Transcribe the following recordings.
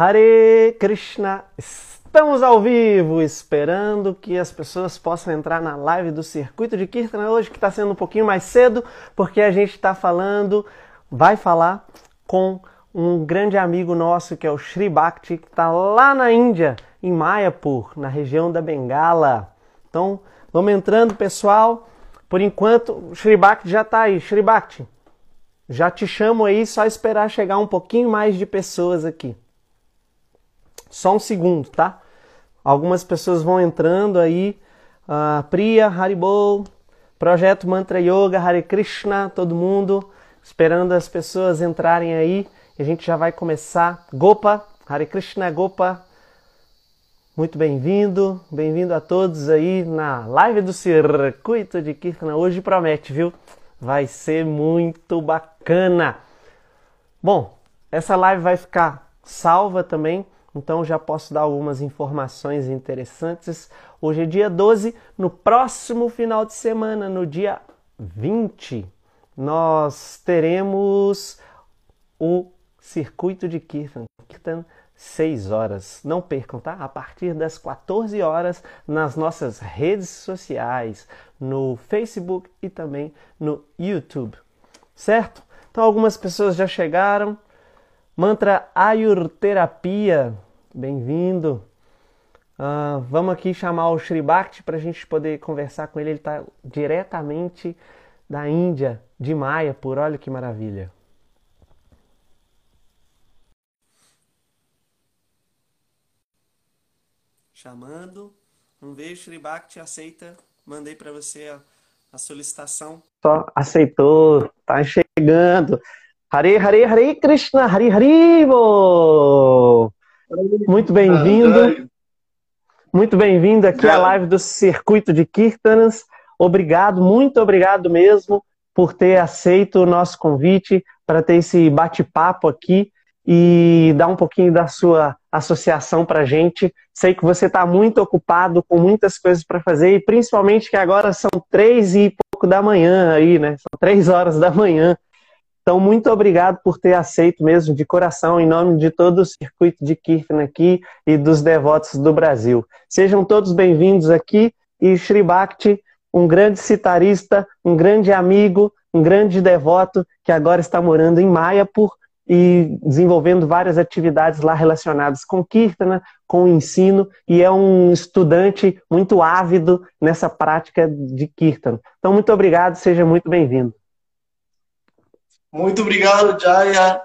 Hare Krishna, estamos ao vivo, esperando que as pessoas possam entrar na live do Circuito de Kirtan hoje, que está sendo um pouquinho mais cedo, porque a gente vai falar com um grande amigo nosso, que é o Sri Bhakti, que está lá na Índia, em Mayapur, na região da Bengala. Então, vamos entrando, pessoal. Por enquanto, o Sri Bhakti já está aí. Sri Bhakti, já te chamo aí, só esperar chegar um pouquinho mais de pessoas aqui. Só um segundo, tá? Algumas pessoas vão entrando aí. Priya, Haribol, Projeto Mantra Yoga, Hare Krishna, todo mundo. Esperando as pessoas entrarem aí. A gente já vai começar. Gopa, Hare Krishna, Gopa. Muito bem-vindo. Bem-vindo a todos aí na live do Circuito de Kirtan. Hoje promete, viu? Vai ser muito bacana. Bom, essa live vai ficar salva também. Então já posso dar algumas informações interessantes. Hoje é dia 12, no próximo final de semana, no dia 20, nós teremos o Circuito de Kirtan, 6 horas. Não percam, tá? A partir das 14 horas, nas nossas redes sociais, no Facebook e também no YouTube, certo? Então algumas pessoas já chegaram. Mantra Ayurterapia, bem-vindo. Vamos aqui chamar o Sri Bhakti para a gente poder conversar com ele. Ele está diretamente da Índia, de Mayapur. Olha que maravilha. Chamando. Vamos ver, Sri Bhakti aceita. Mandei para você a solicitação. Só aceitou, tá chegando. Hare Hare Hare Krishna, Hare Hare Bo! Muito bem-vindo. Muito bem-vindo aqui à live do Circuito de Kirtanas. Obrigado, muito obrigado mesmo por ter aceito o nosso convite para ter esse bate-papo aqui e dar um pouquinho da sua associação para a gente. Sei que você está muito ocupado com muitas coisas para fazer e principalmente que agora são 3 e pouco da manhã aí, né? São 3 horas da manhã. Então, muito obrigado por ter aceito mesmo, de coração, em nome de todo o Circuito de Kirtan aqui e dos devotos do Brasil. Sejam todos bem-vindos aqui. E Sri Bhakti, um grande citarista, um grande amigo, um grande devoto, que agora está morando em Mayapur e desenvolvendo várias atividades lá relacionadas com Kirtana, com o ensino, e é um estudante muito ávido nessa prática de Kirtan. Então, muito obrigado, seja muito bem-vindo. Muito obrigado, Jaya.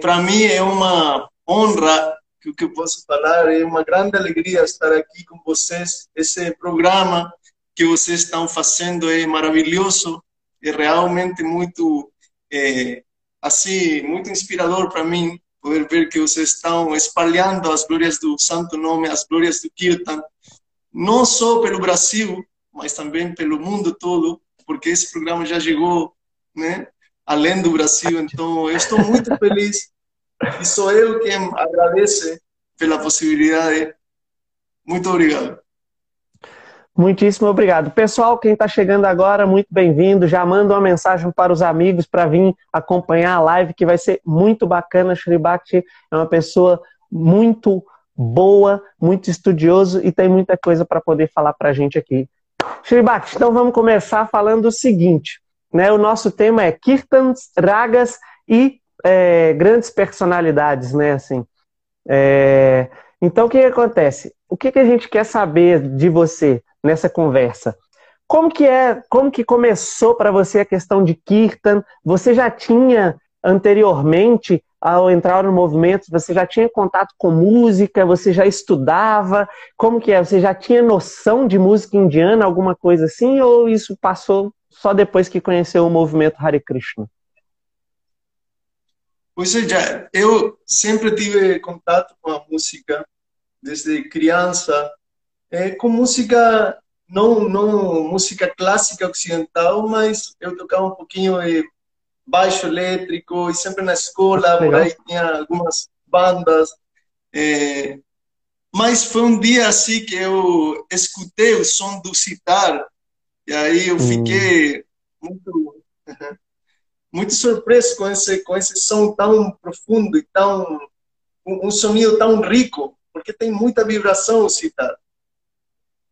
Para mim é uma honra, que o que eu posso falar, é uma grande alegria estar aqui com vocês. Esse programa que vocês estão fazendo é maravilhoso, é realmente muito, assim, muito inspirador para mim, poder ver que vocês estão espalhando as glórias do Santo Nome, as glórias do Kirtan, não só pelo Brasil, mas também pelo mundo todo, porque esse programa já chegou, né? Além do Brasil, então eu estou muito feliz e sou eu quem agradece pela possibilidade. Muito obrigado. Muitíssimo obrigado. Pessoal, quem está chegando agora, muito bem-vindo. Já manda uma mensagem para os amigos para vir acompanhar a live, que vai ser muito bacana. Sri Bhakti é uma pessoa muito boa, muito estudioso e tem muita coisa para poder falar para a gente aqui. Sri Bhakti, então vamos começar falando o seguinte. O nosso tema é Kirtans, Ragas e grandes personalidades, né? Assim, então, o que acontece? O que a gente quer saber de você nessa conversa? Como que começou para você a questão de Kirtan? Você já tinha, anteriormente, ao entrar no movimento, você já tinha contato com música? Você já estudava? Como que é? Você já tinha noção de música indiana, alguma coisa assim? Ou isso passou só depois que conheceu o movimento Hare Krishna? Ou seja, eu sempre tive contato com a música desde criança, com música, não música clássica ocidental, mas eu tocava um pouquinho de baixo elétrico, e sempre na escola, por aí tinha algumas bandas. Mas foi um dia assim que eu escutei o som do sitar, e aí eu fiquei muito surpreso com esse som tão profundo e tão um sonido tão rico, porque tem muita vibração o citar.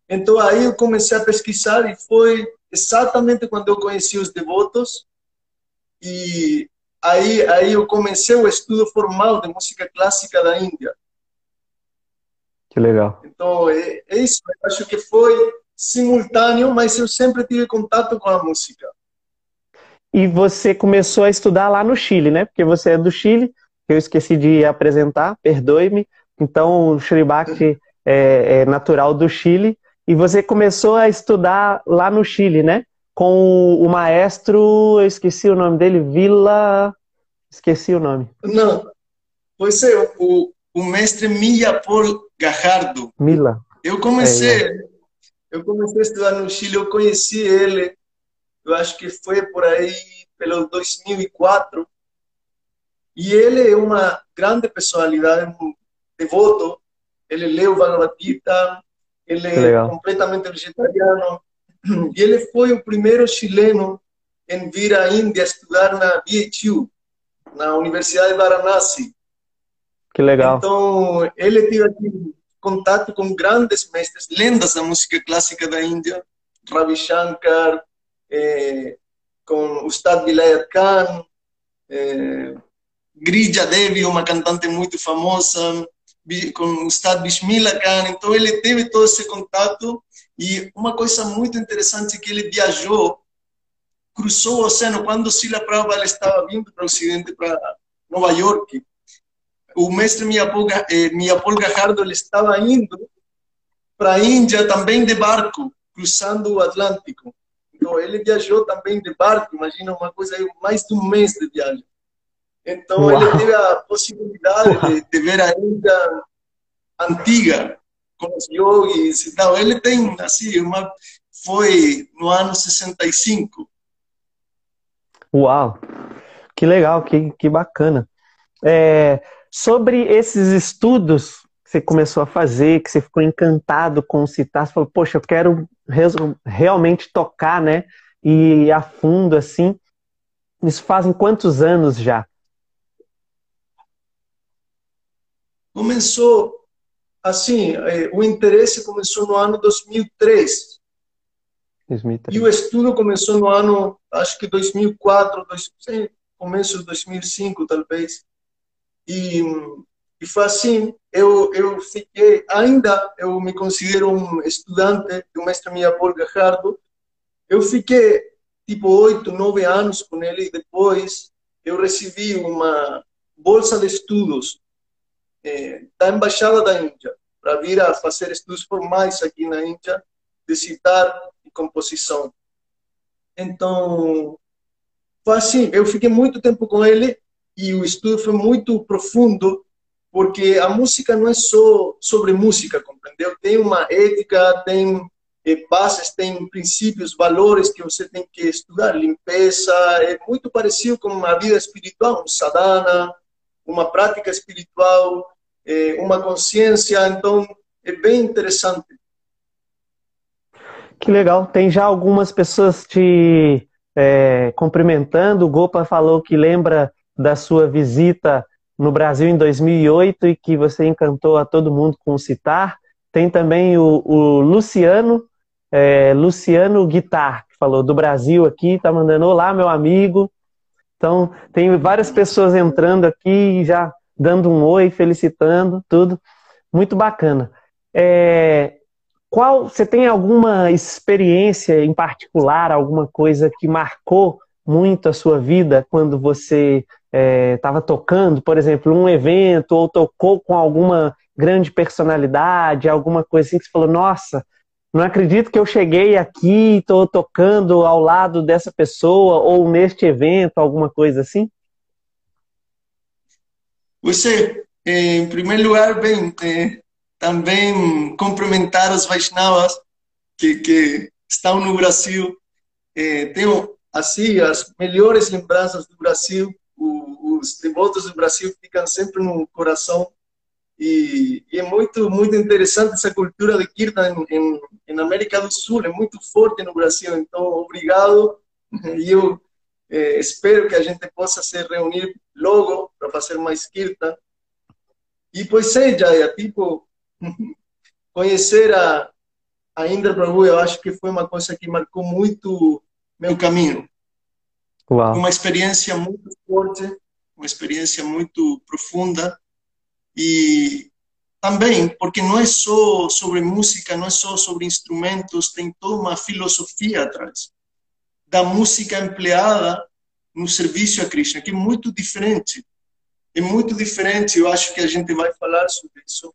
Então aí eu comecei a pesquisar e foi exatamente quando eu conheci os devotos e aí eu comecei o estudo formal de música clássica da Índia. Que legal. Então, é isso. Eu acho que foi simultâneo, mas eu sempre tive contato com a música. E você começou a estudar lá no Chile, né? Porque você é do Chile, eu esqueci de apresentar, perdoe-me. Então, o Sri Bhakti é natural do Chile. E você começou a estudar lá no Chile, né? Com o maestro, eu esqueci o nome dele, Vila... Esqueci o nome. Não, pois é, o mestre Por Gajardo. Mila. Eu comecei a estudar no Chile, eu conheci ele, eu acho que foi por aí, pelo 2004. E ele é uma grande personalidade, um devoto. Ele lê o Bhagavad Gita, ele é completamente vegetariano. E ele foi o primeiro chileno em vir à Índia estudar na BHU, na Universidade de Varanasi. Que legal. Então, ele teve contato com grandes mestres, lendas da música clássica da Índia, Ravi Shankar, com Ustad Vilayat Khan, Grija Devi, uma cantante muito famosa, com Ustad Bismillah Khan. Então, ele teve todo esse contato e uma coisa muito interessante é que ele viajou, cruzou o oceano. Quando Srila Prabhupada estava vindo para o Ocidente, para Nova York, o mestre Por Gajardo estava indo para a Índia também de barco, cruzando o Atlântico. Então, ele viajou também de barco, imagina uma coisa, mais de um mês de viagem. Então, uau, ele teve a possibilidade de ver a Índia antiga, com os yogis e tal. Ele tem, assim, foi no ano 65. Uau! Que legal, que bacana. Sobre esses estudos que você começou a fazer, que você ficou encantado com o citar, você falou, poxa, eu quero realmente tocar, né? E ir a fundo, assim. Isso fazem quantos anos já? Começou, assim, o interesse começou no ano 2003. 2003. E o estudo começou no ano, acho que 2004, começo de 2005, talvez. E foi assim, eu fiquei, ainda eu me considero um estudante do mestre Por Gajardo. Eu fiquei tipo 8, 9 anos com ele e depois eu recebi uma bolsa de estudos da Embaixada da Índia para vir a fazer estudos formais aqui na Índia de citar e composição. Então, foi assim, eu fiquei muito tempo com ele. E o estudo foi muito profundo, porque a música não é só sobre música, compreendeu? Tem uma ética, tem bases, tem princípios, valores que você tem que estudar. Limpeza, é muito parecido com uma vida espiritual, um sadhana, uma prática espiritual, uma consciência. Então, é bem interessante. Que legal. Tem já algumas pessoas te cumprimentando. O Gopa falou que lembra da sua visita no Brasil em 2008 e que você encantou a todo mundo com o citar. Tem também o Luciano, Luciano Guitar, que falou do Brasil aqui, tá mandando olá, meu amigo. Então, tem várias pessoas entrando aqui, já dando um oi, felicitando, tudo. Muito bacana. Você tem alguma experiência em particular, alguma coisa que marcou muito a sua vida quando você estava tocando, por exemplo, um evento, ou tocou com alguma grande personalidade, alguma coisa assim que você falou, nossa, não acredito que eu cheguei aqui, estou tocando ao lado dessa pessoa, ou neste evento, alguma coisa assim? Você, em primeiro lugar, bem, também cumprimentar os Vaishnavas que estão no Brasil. Tenho, assim, as melhores lembranças do Brasil. Os devotos do Brasil ficam sempre no coração. E é muito interessante essa cultura de Kirtan na América do Sul. É muito forte no Brasil. Então, obrigado. E eu espero que a gente possa se reunir logo para fazer mais Kirtan. E pois é, Jaya, tipo, conhecer a Indra Prabhu, eu acho que foi uma coisa que marcou muito meu caminho. Uau. Uma experiência muito forte, uma experiência muito profunda. E também, porque não é só sobre música, não é só sobre instrumentos, tem toda uma filosofia atrás da música empleada no serviço a Krishna, que é muito diferente. É muito diferente, eu acho que a gente vai falar sobre isso.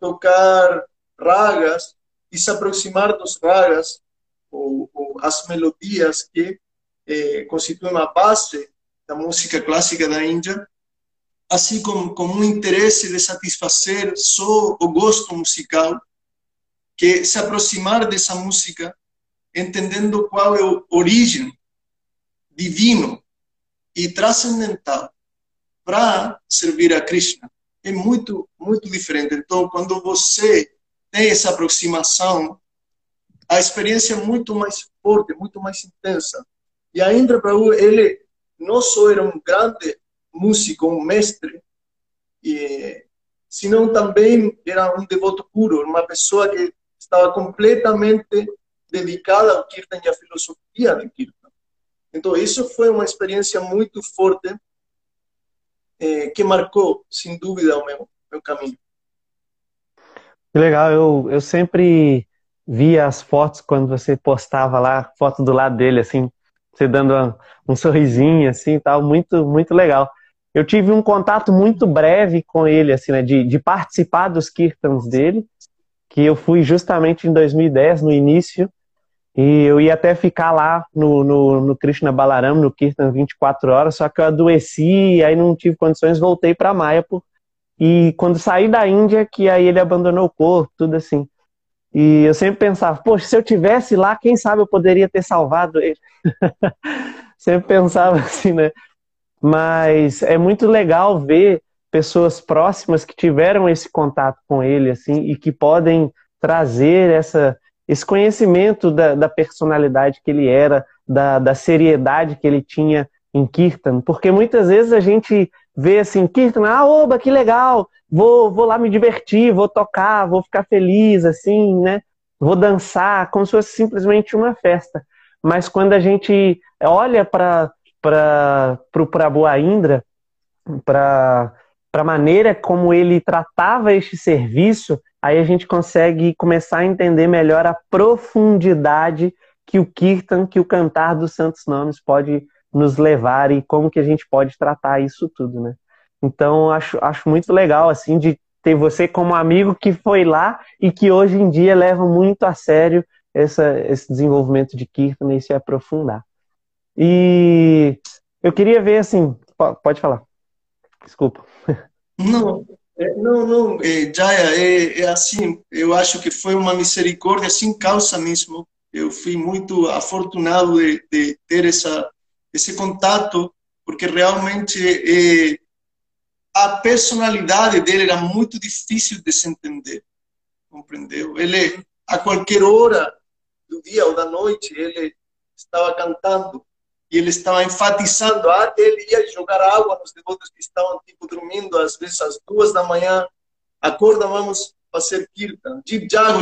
Tocar ragas e se aproximar dos ragas, ou as melodias que constituem a base da música clássica da Índia, assim como um interesse de satisfazer só o gosto musical, que se aproximar dessa música, entendendo qual é a origem divino e transcendental para servir a Krishna. É muito, muito diferente. Então, quando você tem essa aproximação, a experiência é muito mais forte, muito mais intensa. E a Indra Prabhu, ele não só era um grande músico, um mestre, senão também era um devoto puro, uma pessoa que estava completamente dedicada ao Kirtan e à filosofia do Kirtan. Então, isso foi uma experiência muito forte, que marcou, sem dúvida, o meu caminho. Que legal, eu sempre via as fotos quando você postava lá, foto do lado dele, assim, você dando um sorrisinho, assim, tal, muito, muito legal. Eu tive um contato muito breve com ele, assim, né, de participar dos kirtans dele, que eu fui justamente em 2010, no início, e eu ia até ficar lá no Krishna Balaram, no Kirtan 24 horas, só que eu adoeci, aí não tive condições, voltei para Mayapur. E quando saí da Índia, que aí ele abandonou o corpo, tudo assim. E eu sempre pensava, poxa, se eu tivesse lá, quem sabe eu poderia ter salvado ele. Sempre pensava assim, né? Mas é muito legal ver pessoas próximas que tiveram esse contato com ele, assim, e que podem trazer esse conhecimento da personalidade que ele era, da seriedade que ele tinha em Kirtan. Porque muitas vezes a gente vê assim, Kirtan, ah, oba, que legal, vou lá me divertir, vou tocar, vou ficar feliz, assim, né? Vou dançar, como se fosse simplesmente uma festa. Mas quando a gente olha para o Prabhu Indra, para a maneira como ele tratava este serviço, aí a gente consegue começar a entender melhor a profundidade que o Kirtan, que o cantar dos santos nomes pode nos levar e como que a gente pode tratar isso tudo, né? Então, acho muito legal, assim, de ter você como amigo que foi lá e que hoje em dia leva muito a sério esse desenvolvimento de Kirtan e se aprofundar. E eu queria ver, assim... Pode falar. Desculpa. Não... Não, Jaya, é assim, eu acho que foi uma misericórdia sem causa mesmo. Eu fui muito afortunado de ter esse contato, porque realmente a personalidade dele era muito difícil de se entender, compreendeu? Ele, a qualquer hora do dia ou da noite, ele estava cantando e ele estava enfatizando, até ele ia jogar água nos devotos que estavam tipo dormindo, às vezes às 2 da manhã, acorda, vamos fazer kirtan, jip jago,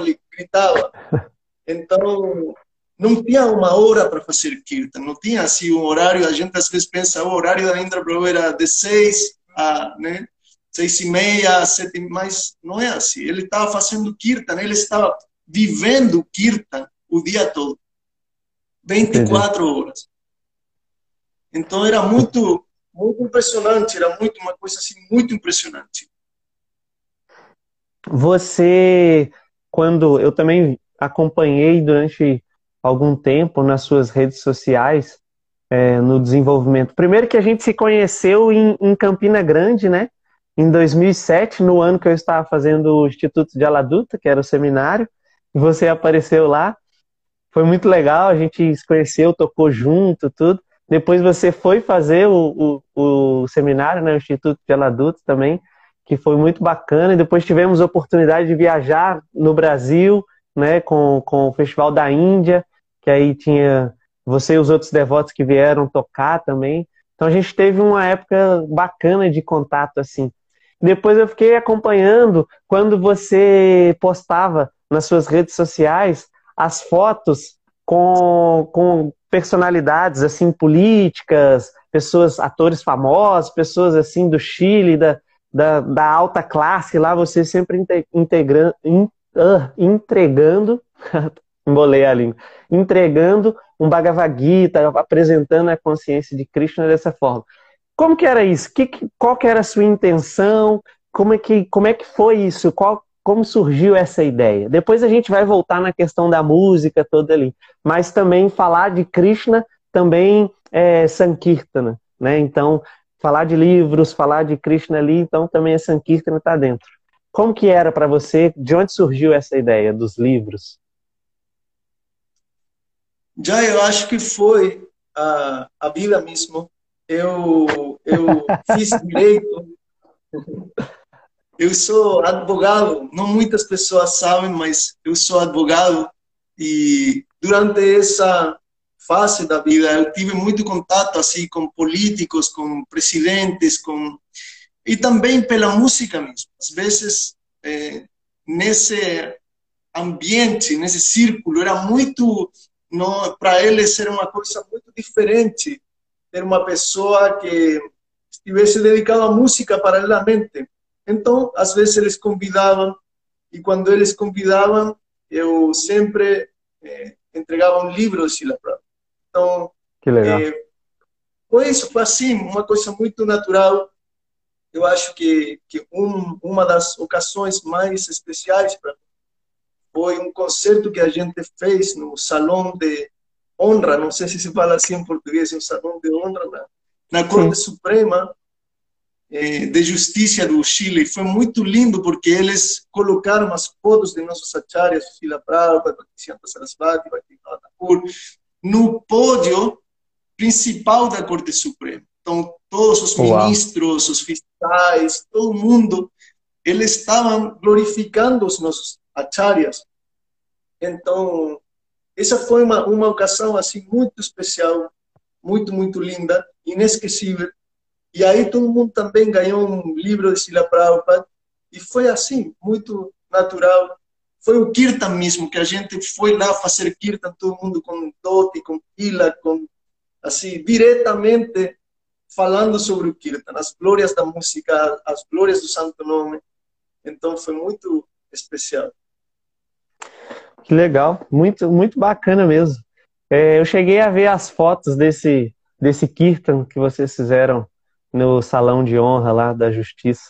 ele gritava. Então, não tinha uma hora para fazer kirtan, não tinha assim um horário, a gente às vezes pensa, o horário da Indra Prabhu era de 6 a 6:30, 7, mas não é assim, ele estava fazendo kirtan, ele estava vivendo kirtan o dia todo. 24 horas. Então era muito, muito impressionante, era muito uma coisa assim, muito impressionante. Você, quando eu também acompanhei durante algum tempo nas suas redes sociais, no desenvolvimento. Primeiro que a gente se conheceu em Campina Grande, né? Em 2007, no ano que eu estava fazendo o Instituto de Aladuta, que era o seminário, você apareceu lá. Foi muito legal, a gente se conheceu, tocou junto, tudo. Depois você foi fazer o seminário, né, o Instituto de Aladuta também, que foi muito bacana. E depois tivemos a oportunidade de viajar no Brasil, né, com o Festival da Índia, que aí tinha você e os outros devotos que vieram tocar também. Então a gente teve uma época bacana de contato, assim. Depois eu fiquei acompanhando quando você postava nas suas redes sociais as fotos com personalidades assim políticas, pessoas, atores famosos, pessoas assim do Chile, da alta classe lá, você sempre entregando embolei a língua, entregando um Bhagavad Gita, apresentando a consciência de Krishna dessa forma. Como que era isso? Qual que era a sua intenção? Como é que foi isso? Como surgiu essa ideia? Depois a gente vai voltar na questão da música toda ali, mas também falar de Krishna também é Sankirtana, né? Então, falar de livros, falar de Krishna ali, então também é Sankirtana, tá dentro. Como que era para você? De onde surgiu essa ideia dos livros? Já eu acho que foi a vida mesmo. Eu fiz direito. Eu sou advogado. Não muitas pessoas sabem, mas eu sou advogado. E durante essa fase da vida, eu tive muito contato assim com políticos, com presidentes, com e também pela música mesmo. Às vezes, nesse ambiente, nesse círculo, era muito... Para eles era uma coisa muito diferente ter uma pessoa que estivesse dedicada à música paralelamente. Então, às vezes eles convidavam, e quando eles convidavam, eu sempre entregava um livro de Srila Prabhupada. Então, que legal. Foi isso, foi assim, uma coisa muito natural. Eu acho que uma das ocasiões mais especiais para mim foi um concerto que a gente fez no Salão de Honra, não sei se se fala assim em português, um Salão de Honra, na Corte Suprema de Justiça do Chile. Foi muito lindo, porque eles colocaram as fotos de nossos acharyas, Srila Prabhupada, Sarasvati, Mayapur, no pódio principal da Corte Suprema. Então, todos os ministros, os fiscais, todo mundo, eles estavam glorificando os nossos acharyas. Então, essa foi uma ocasião assim muito especial, muito, muito linda, inesquecível. E aí todo mundo também ganhou um livro de Srila Prabhupada, e foi assim, muito natural. Foi o Kirtan mesmo, que a gente foi lá fazer Kirtan, todo mundo com dote, com pila, com, assim, diretamente falando sobre o Kirtan, as glórias da música, as glórias do Santo Nome. Então, foi muito especial. Que legal, muito, muito bacana mesmo. Eu cheguei a ver as fotos desse Kirtan que vocês fizeram no Salão de Honra lá da Justiça.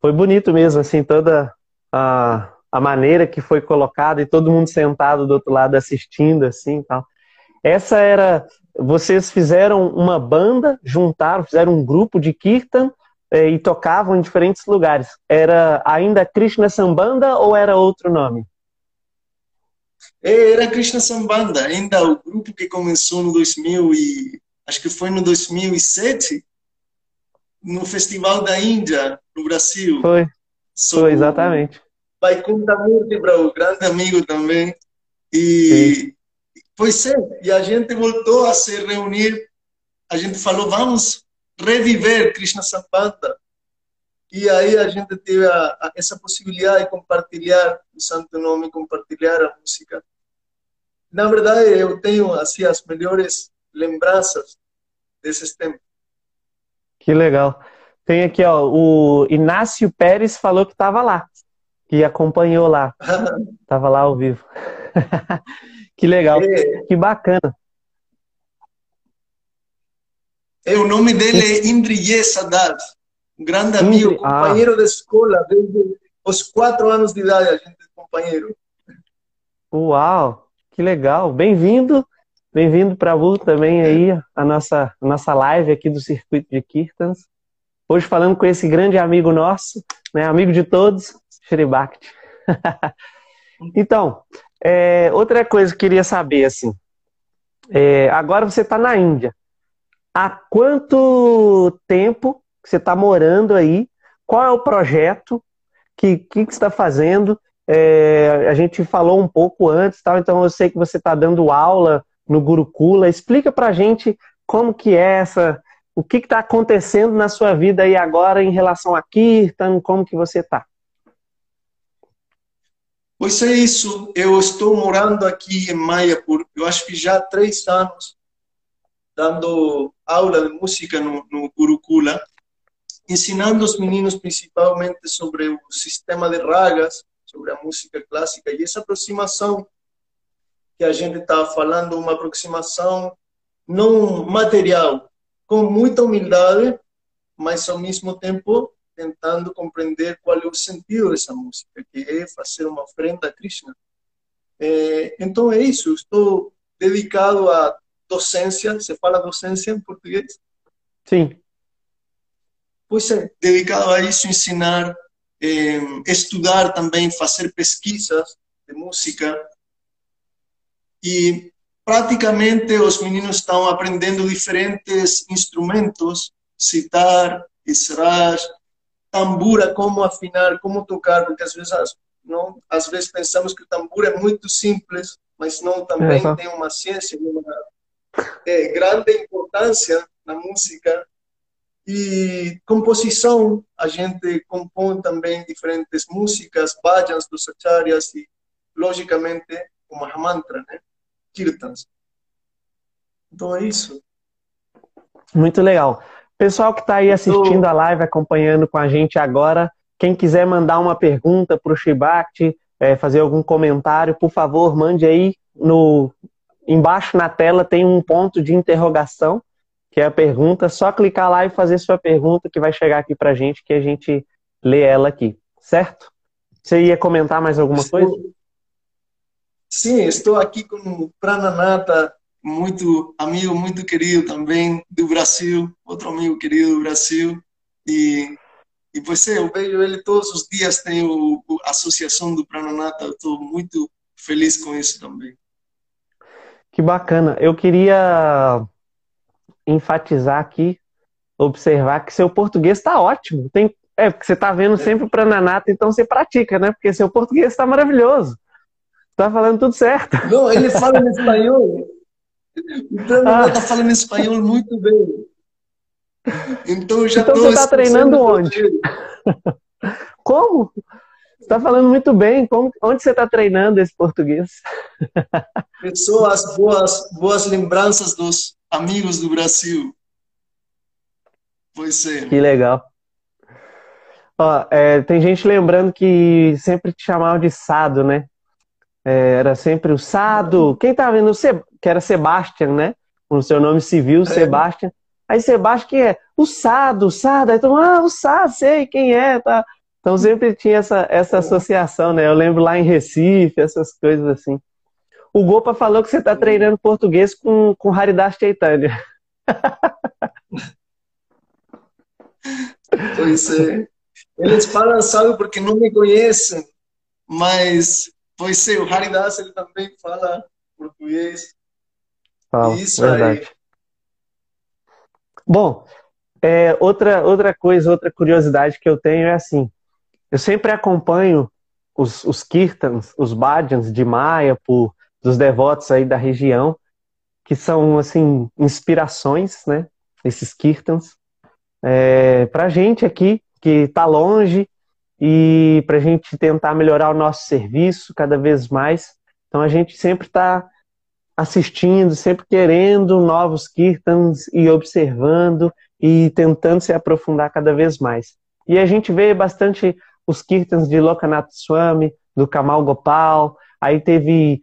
Foi bonito mesmo, assim, toda a maneira que foi colocada e todo mundo sentado do outro lado assistindo, assim, tal. Essa era... Vocês fizeram uma banda, juntaram, fizeram um grupo de Kirtan e tocavam em diferentes lugares. Era ainda Krishna Sambandha ou era outro nome? Era Krishna Sambandha, ainda o grupo que começou no 2000 e acho que foi no 2007, no Festival da Índia, no Brasil. Foi exatamente. Vai contar muito para o grande amigo também. E sim. Pois é, e a gente voltou a se reunir, a gente falou, vamos reviver Krishna Sambandha. E aí a gente teve essa possibilidade de compartilhar o Santo Nome, compartilhar a música. Na verdade, eu tenho assim as melhores lembranças desses tempos. Que legal. Tem aqui, ó, o Inácio Pérez falou que estava lá, que acompanhou lá. Estava lá ao vivo. Que legal, que bacana. O nome dele é Indriye Sadar, um grande amigo, companheiro de escola, desde os 4 anos de idade, a gente é companheiro. Uau, que legal, bem-vindo Prabhu também aí, a nossa live aqui do Circuito de Kirtans. Hoje falando com esse grande amigo nosso, né, amigo de todos, Sri Bhakti. Então, outra coisa que eu queria saber, assim, agora você está na Índia. Há quanto tempo que você está morando aí? Qual é o projeto? Que você está fazendo? A gente falou um pouco antes, tal, então eu sei que você está dando aula no Gurukula. Explica pra gente como que é o que está acontecendo na sua vida aí agora em relação a Kirtan, como que você está? Pois é isso, eu estou morando aqui em Mayapur, eu acho que já há 3 anos, dando aula de música no Gurukula, ensinando os meninos principalmente sobre o sistema de ragas, sobre a música clássica, e essa aproximação que a gente está falando, uma aproximação não material, com muita humildade, mas ao mesmo tempo tentando compreender qual é o sentido dessa música, que é fazer uma oferenda a Krishna. Então é isso, estou dedicado a docência, você fala docência em português? Sim. Pois é, dedicado a isso, ensinar, estudar também, fazer pesquisas de música. E praticamente os meninos estão aprendendo diferentes instrumentos, citar, esrar, tambura, como afinar, como tocar, porque às vezes, não, às vezes pensamos que o tambura é muito simples, mas não, também tem uma ciência, uma grande importância na música. E composição, a gente compõe também diferentes músicas, bhajans dos acharyas e, logicamente, o Mahamantra, né? Kirtans. Então é isso. Muito legal. Pessoal que está aí assistindo a live, acompanhando com a gente agora, quem quiser mandar uma pergunta para o Sri Bhakti, fazer algum comentário, por favor, mande aí no... Embaixo na tela tem um ponto de interrogação, que é a pergunta. Só clicar lá e fazer sua pergunta, que vai chegar aqui pra gente, que a gente lê ela aqui, certo? Você ia comentar mais alguma coisa? Sim, estou aqui com o Prananata, muito amigo, muito querido também do Brasil, outro amigo querido do Brasil. E você, eu vejo ele todos os dias, tem a associação do Prananata, eu estou muito feliz com isso também. Que bacana. Eu queria enfatizar aqui, observar que seu português está ótimo. Porque você está vendo sempre o Prananata, então você pratica, né? Porque seu português está maravilhoso. Está falando tudo certo. Não, ele fala em espanhol. O Prananata está falando em espanhol muito bem. Então você está treinando onde? Como? Você está falando muito bem. Onde você está treinando esse português? Pessoas, boas lembranças dos amigos do Brasil. Pois é. Que legal. Ó, tem gente lembrando que sempre te chamava de Sado, né? Era sempre o Sado. Quem tá vendo? Que era Sebastian, né? O seu nome civil, Sebastian. Aí Sebastian, que é? O Sado. Aí então, o Sado, sei quem é, tá? Então sempre tinha essa associação, né? Eu lembro lá em Recife, essas coisas assim. O Gopa falou que você está treinando português com Haridas Chaitanya. Pois é. Eles falam, sabe, porque não me conhecem, mas, pois é, o Haridas, ele também fala português. Isso verdade. Aí. Bom, outra coisa, outra curiosidade que eu tenho é assim. Eu sempre acompanho os kirtans, os bhajans de Mayapur, dos devotos aí da região, que são, assim, inspirações, né? Esses kirtans. Pra gente aqui, que tá longe, e pra gente tentar melhorar o nosso serviço cada vez mais. Então a gente sempre tá assistindo, sempre querendo novos kirtans e observando e tentando se aprofundar cada vez mais. E a gente vê bastante... os kirtans de Lokanath Swami, do Kamal Gopal, aí teve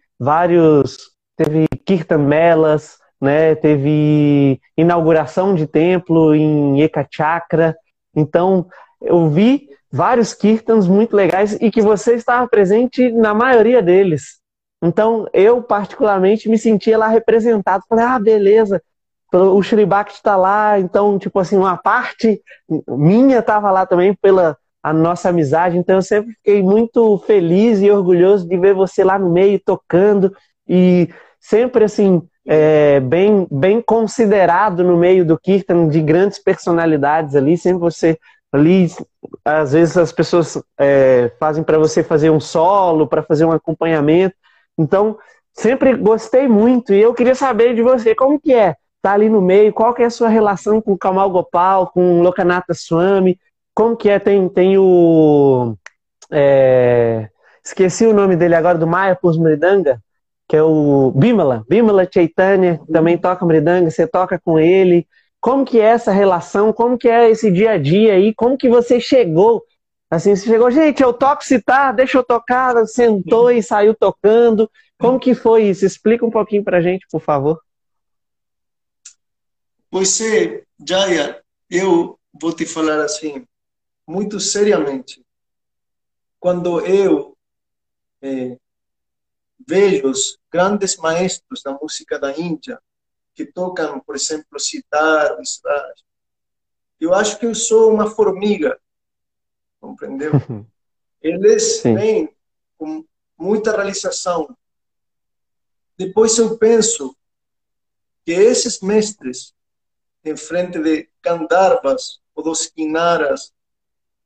kirtan melas, né? Teve inauguração de templo em Ekachakra. Então, eu vi vários kirtans muito legais e que você estava presente na maioria deles. Então, eu particularmente me sentia lá representado. Falei, beleza, o Sri Bhakti está lá, então, tipo assim, uma parte minha estava lá também pela... a nossa amizade, então eu sempre fiquei muito feliz e orgulhoso de ver você lá no meio, tocando, e sempre assim, bem considerado no meio do Kirtan, de grandes personalidades ali, sempre você ali, às vezes as pessoas fazem para você fazer um solo, para fazer um acompanhamento, então sempre gostei muito, e eu queria saber de você, como que é está ali no meio, qual que é a sua relação com o Kamal Gopal, com o Lokanath Swami, como que é, tem o... esqueci o nome dele agora, do Mayapur Mridanga, que é o Bimala Chaitanya, também toca Mridanga, você toca com ele. Como que é essa relação, como que é esse dia a dia aí, como que você chegou, assim, você chegou, gente, eu toco citar, deixa eu tocar, sentou e saiu tocando, como que foi isso? Explica um pouquinho pra gente, por favor. Você, Jaya, eu vou te falar assim, muito seriamente, quando eu vejo os grandes maestros da música da Índia, que tocam, por exemplo, sitar, eu acho que eu sou uma formiga, compreendeu? Eles vêm com muita realização. Depois eu penso que esses mestres, em frente de Gandharvas ou dos Kinaras,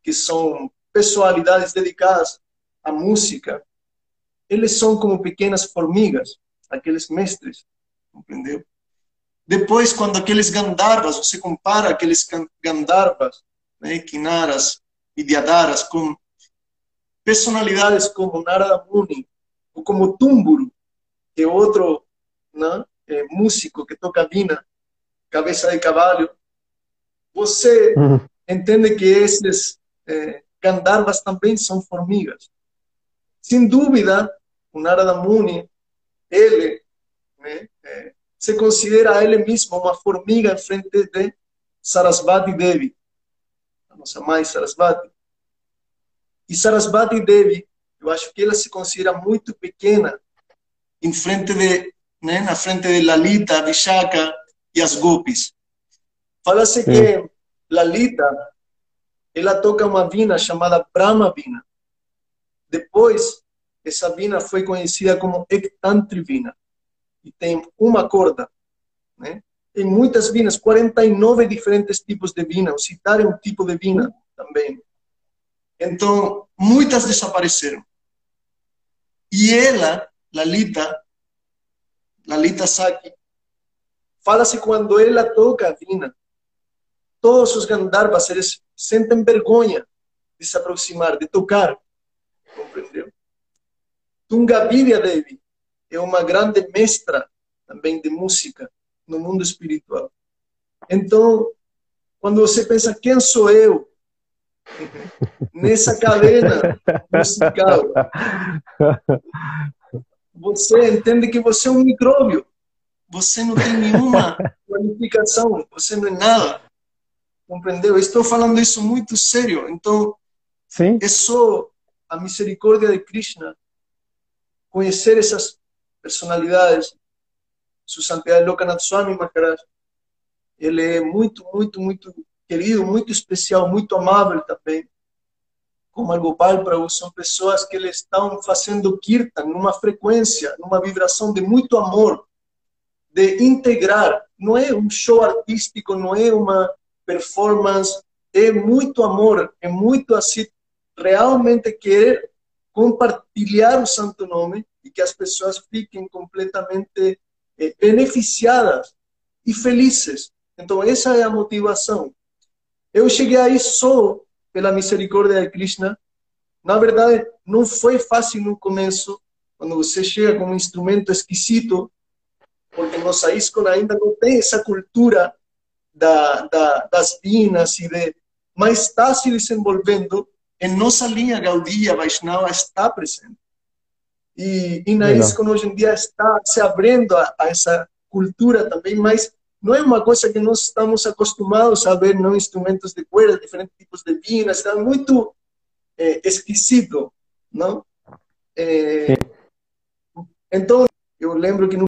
que são personalidades dedicadas à música, eles são como pequenas formigas, aqueles mestres, compreendeu? Depois, quando aqueles Gandharvas, você compara aqueles Gandharvas, né, Kinaras e Diadaras, com personalidades como Narada Muni, ou como Tumburu, que é outro, né, músico que toca vina, cabeça de cavalo, você entende que esses Gandharvas também são formigas. Sem dúvida, o Narada Muni, ele, né, se considera ele mesmo uma formiga em frente de Sarasvati Devi, a nossa mãe Sarasvati. E Sarasvati Devi, eu acho que ela se considera muito pequena em frente de, né, na frente de Lalita, de Shaka e as Gopis. Fala-se que Lalita, ela toca uma vina chamada Brahma Vina. Depois, essa vina foi conhecida como Ektantri Vina. E tem uma corda, né? Tem muitas vinas, 49 diferentes tipos de vina. O citar é um tipo de vina também. Então, muitas desapareceram. E ela, Lalita Saki, fala-se quando ela toca a vina, todos os Gandharvas, eles sentem vergonha de se aproximar, de tocar. Compreendeu? Tungavidya Devi é uma grande mestra também de música no mundo espiritual. Então, quando você pensa, quem sou eu nessa cadena musical? Você entende que você é um micróbio. Você não tem nenhuma qualificação, você não é nada. Compreendeu? Estou falando isso muito sério. Então, sim, é só a misericórdia de Krishna conhecer essas personalidades. Sua Santidade Lokanath Swami Maharaj, ele é muito querido, muito especial, muito amável também. Como Kamal Gopal Prabhu, são pessoas que eles estão fazendo Kirtan numa frequência, numa vibração de muito amor, de integrar. Não é um show artístico, não é uma performance, é muito amor, é muito assim, realmente querer compartilhar o santo nome e que as pessoas fiquem completamente beneficiadas e felizes. Então, essa é a motivação. Eu cheguei aí só pela misericórdia de Krishna. Na verdade, não foi fácil no começo, quando você chega com um instrumento esquisito, porque nossa escola ainda não tem essa cultura das vinas e de... Mas está se desenvolvendo. Em nossa linha Gaudiya Vaishnava está presente. E na ISKCON hoje em dia está se abrindo a essa cultura também, mas não é uma coisa que nós estamos acostumados a ver, não, instrumentos de corda, diferentes tipos de vinas, está muito esquisito, não? Então, eu lembro que no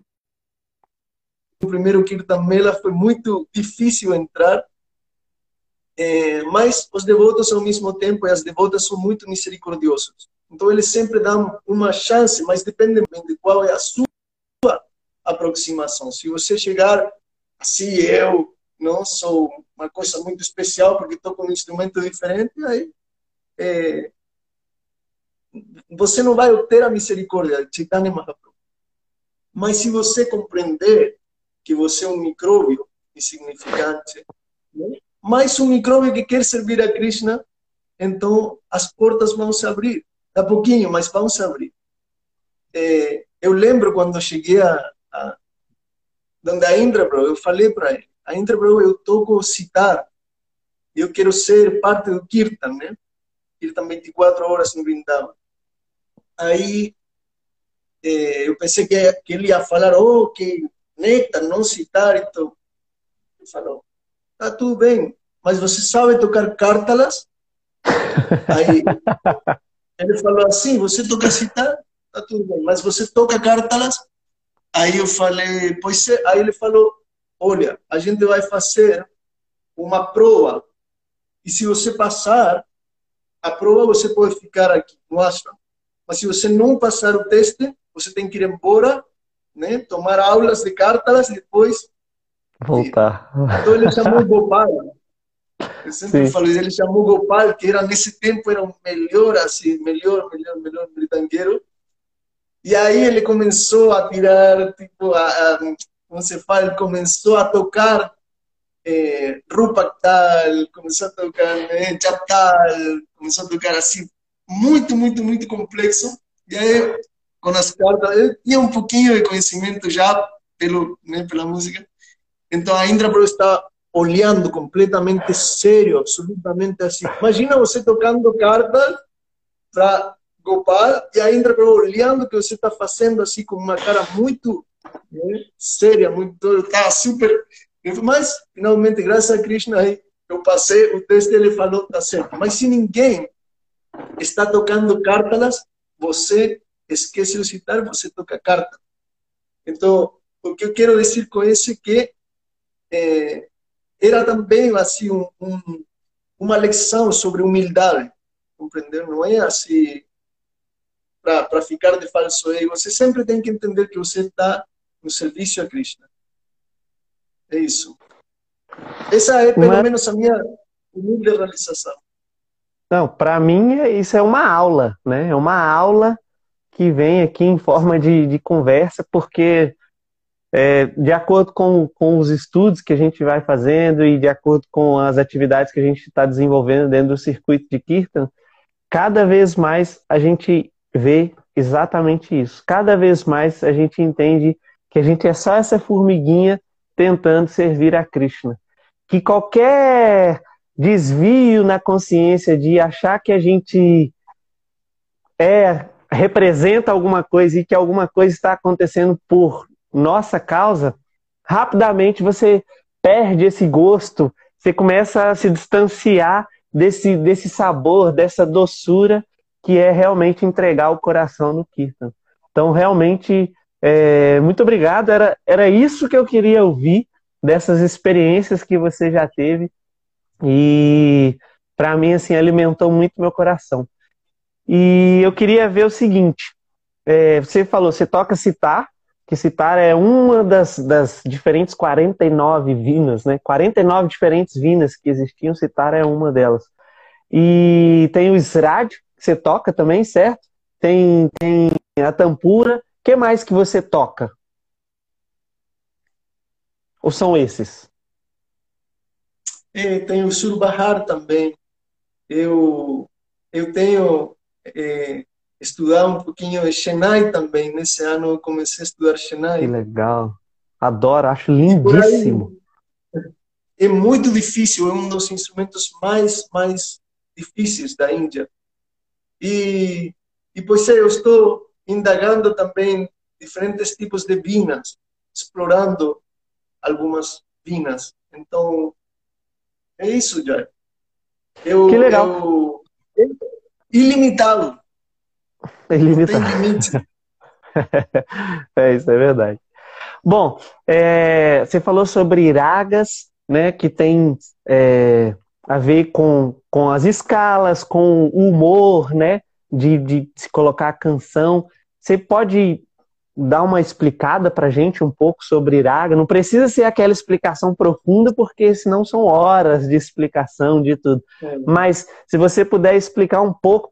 primeiro Kirtan Mela foi muito difícil entrar, mas os devotos ao mesmo tempo e as devotas são muito misericordiosos. Então eles sempre dão uma chance, mas depende de qual é a sua aproximação. Se você chegar assim, eu não sou uma coisa muito especial porque estou com um instrumento diferente, aí você não vai obter a misericórdia de Chaitanya Mahaprabhu. Mas se você compreender que você é um micróbio insignificante, né? Mas um micróbio que quer servir a Krishna, então as portas vão se abrir. Dá pouquinho, mas vão se abrir. É, eu lembro quando cheguei a onde a Indra Prabhu, eu falei para ele, a Indra Prabhu, eu toco citar, eu quero ser parte do Kirtan, né? Kirtan 24 horas no Vrindavan. Aí eu pensei que ele ia falar, oh, que nectar, não citar, então. Ele falou, tá tudo bem, mas você sabe tocar cártalas? Aí ele falou assim, você toca citar? Tá tudo bem, mas você toca cártalas? Aí eu falei, pois é. Aí ele falou, olha, a gente vai fazer uma prova, e se você passar a prova, você pode ficar aqui no ashram. Mas se você não passar o teste, você tem que ir embora, né? Tomar aulas de cártalas e depois voltar. Então ele chamou Gopal. Eu sempre falo, ele chamou Gopal, que era, nesse tempo era o melhor, assim, melhor britangueiro. E aí ele começou a tirar, tipo, como se fala, ele começou a tocar Rupaktal, começou a tocar Chaptal, começou a tocar assim, muito complexo. E aí, com as cartas, eu tinha um pouquinho de conhecimento já pela música. Então a Indra Prabhu estava olhando completamente sério, absolutamente assim. Imagina você tocando cartas para Gopal e a Indra Prabhu olhando que você está fazendo assim com uma cara muito séria, muito, tá super. Mas finalmente, graças a Krishna, aí eu passei o teste. Ele falou, tá certo. Mas se ninguém está tocando cártalas, você esquece de citar, você toca cártalas. Então, o que eu quero dizer com isso é que era também assim uma lição sobre humildade, compreender, não é assim para ficar de falso ego. Você sempre tem que entender que você está no serviço a Krishna. É isso. Essa é pelo menos a minha humilde realização. Não, para mim isso é uma aula, né? É uma aula que vem aqui em forma de conversa, porque de acordo com os estudos que a gente vai fazendo e de acordo com as atividades que a gente está desenvolvendo dentro do circuito de Kirtan, cada vez mais a gente vê exatamente isso. Cada vez mais a gente entende que a gente é só essa formiguinha tentando servir a Krishna. Que qualquer desvio na consciência de achar que a gente representa alguma coisa e que alguma coisa está acontecendo por nossa causa, rapidamente você perde esse gosto, você começa a se distanciar desse sabor, dessa doçura que é realmente entregar o coração no Kirtan. Então, realmente, muito obrigado. Era isso que eu queria ouvir, dessas experiências que você já teve. E para mim, assim, alimentou muito meu coração. E eu queria ver o seguinte: você falou, você toca sitar, que sitar é uma das diferentes 49 vinas, né? 49 diferentes vinas que existiam, sitar é uma delas. E tem o srad, que você toca também, certo? Tem a tampura. O que mais que você toca? Ou são esses? Tem o surbahar também. Eu tenho estudado um pouquinho de Chennai também. Nesse ano eu comecei a estudar Chennai. Que legal. Adoro, acho lindíssimo. É muito difícil, é um dos instrumentos mais difíceis da Índia. E pois eu estou indagando também diferentes tipos de vinas, explorando algumas vinas. Então, é isso, Jair. Que legal. Ilimitado. Ilimitado. Não tem limite. Isso é verdade. Bom, você falou sobre ragas, né, que tem a ver com as escalas, com o humor, né, de se colocar a canção. Você pode dar uma explicada pra gente um pouco sobre raga? Não precisa ser aquela explicação profunda, porque senão são horas de explicação de tudo. Mas se você puder explicar um pouco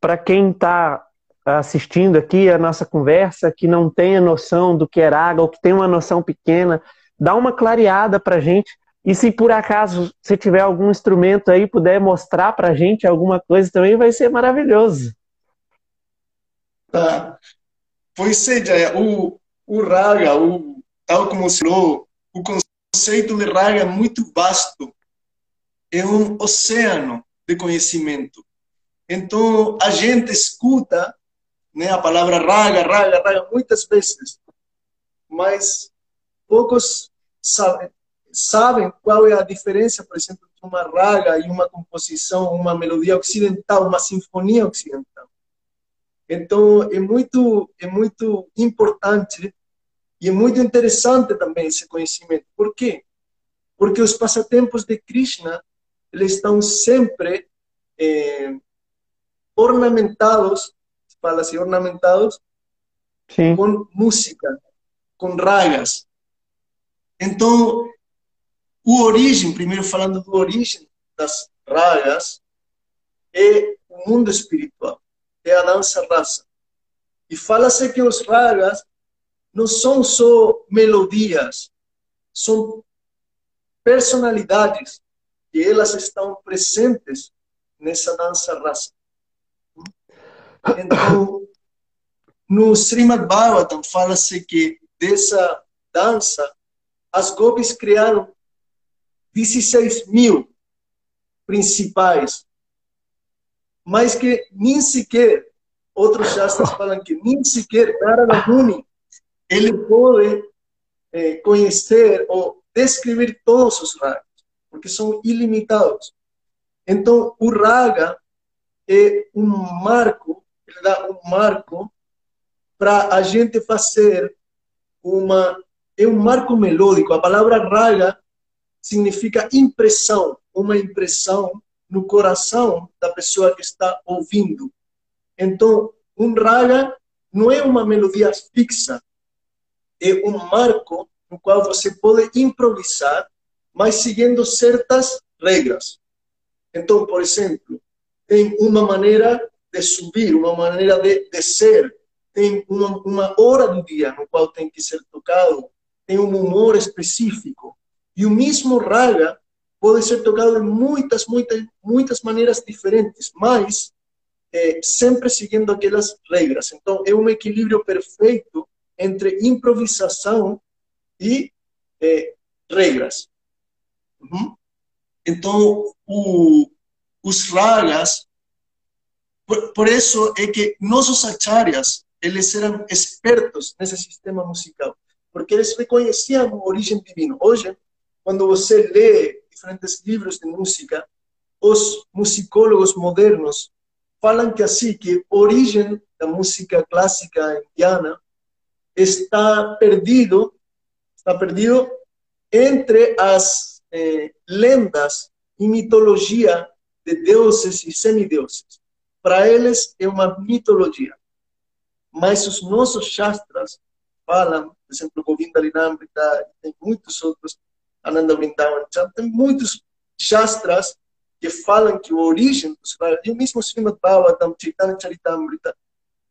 para quem está assistindo aqui a nossa conversa, que não tem a noção do que é raga, ou que tem uma noção pequena, dá uma clareada pra gente. E se por acaso você tiver algum instrumento aí, puder mostrar pra gente alguma coisa também, vai ser maravilhoso. Tá. Pois seja, o raga, tal como se falou, o conceito de raga é muito vasto. É um oceano de conhecimento. Então, a gente escuta, né, a palavra raga, raga, raga, muitas vezes. Mas poucos sabem qual é a diferença, por exemplo, entre uma raga e uma composição, uma melodia ocidental, uma sinfonia ocidental. Então, é muito importante e é muito interessante também esse conhecimento. Por quê? Porque os passatempos de Krishna, eles estão sempre ornamentados, fala-se ornamentados, sim, com música, com ragas. Então, o origem, primeiro falando do origem das ragas, é o mundo espiritual, é a dança rasa. E fala-se que os ragas não são só melodias, são personalidades, que elas estão presentes nessa dança rasa. Então, no Srimad Bhagavatam fala-se que dessa dança, as Gopis criaram 16.000 principais, mas que nem sequer, outros shastras falam que nem sequer Narada Muni, ele pode conhecer ou descrever todos os ragas, porque são ilimitados. Então, o raga é um marco, ele dá um marco para a gente fazer é um marco melódico. A palavra raga significa impressão, uma impressão no coração da pessoa que está ouvindo. Então, um raga não é uma melodia fixa, é um marco no qual você pode improvisar, mas seguindo certas regras. Então, por exemplo, tem uma maneira de subir, uma maneira de descer, tem uma hora do dia no qual tem que ser tocado, tem um humor específico. E o mesmo raga pode ser tocado de muitas maneiras diferentes, mas sempre seguindo aquelas regras. Então, é um equilíbrio perfeito entre improvisação e regras. Uhum. Então, os ragas, por isso é que nossos acharyas, eles eram expertos nesse sistema musical, porque eles reconheciam a origem divina. Hoje, quando você lê diferentes livros de música, os musicólogos modernos falam que assim, que a origem da música clássica indiana está perdido entre as lendas e mitologia de deuses e semideuses. Para eles é uma mitologia. Mas os nossos shastras falam, por exemplo, Govinda Linamrita, tem muitos outros, Ananda Vrindavan, tem muitos shastras que falam que a origem dos ragas, e o mesmo Srimad Bhagavatam, Chaitanya Charitamrita,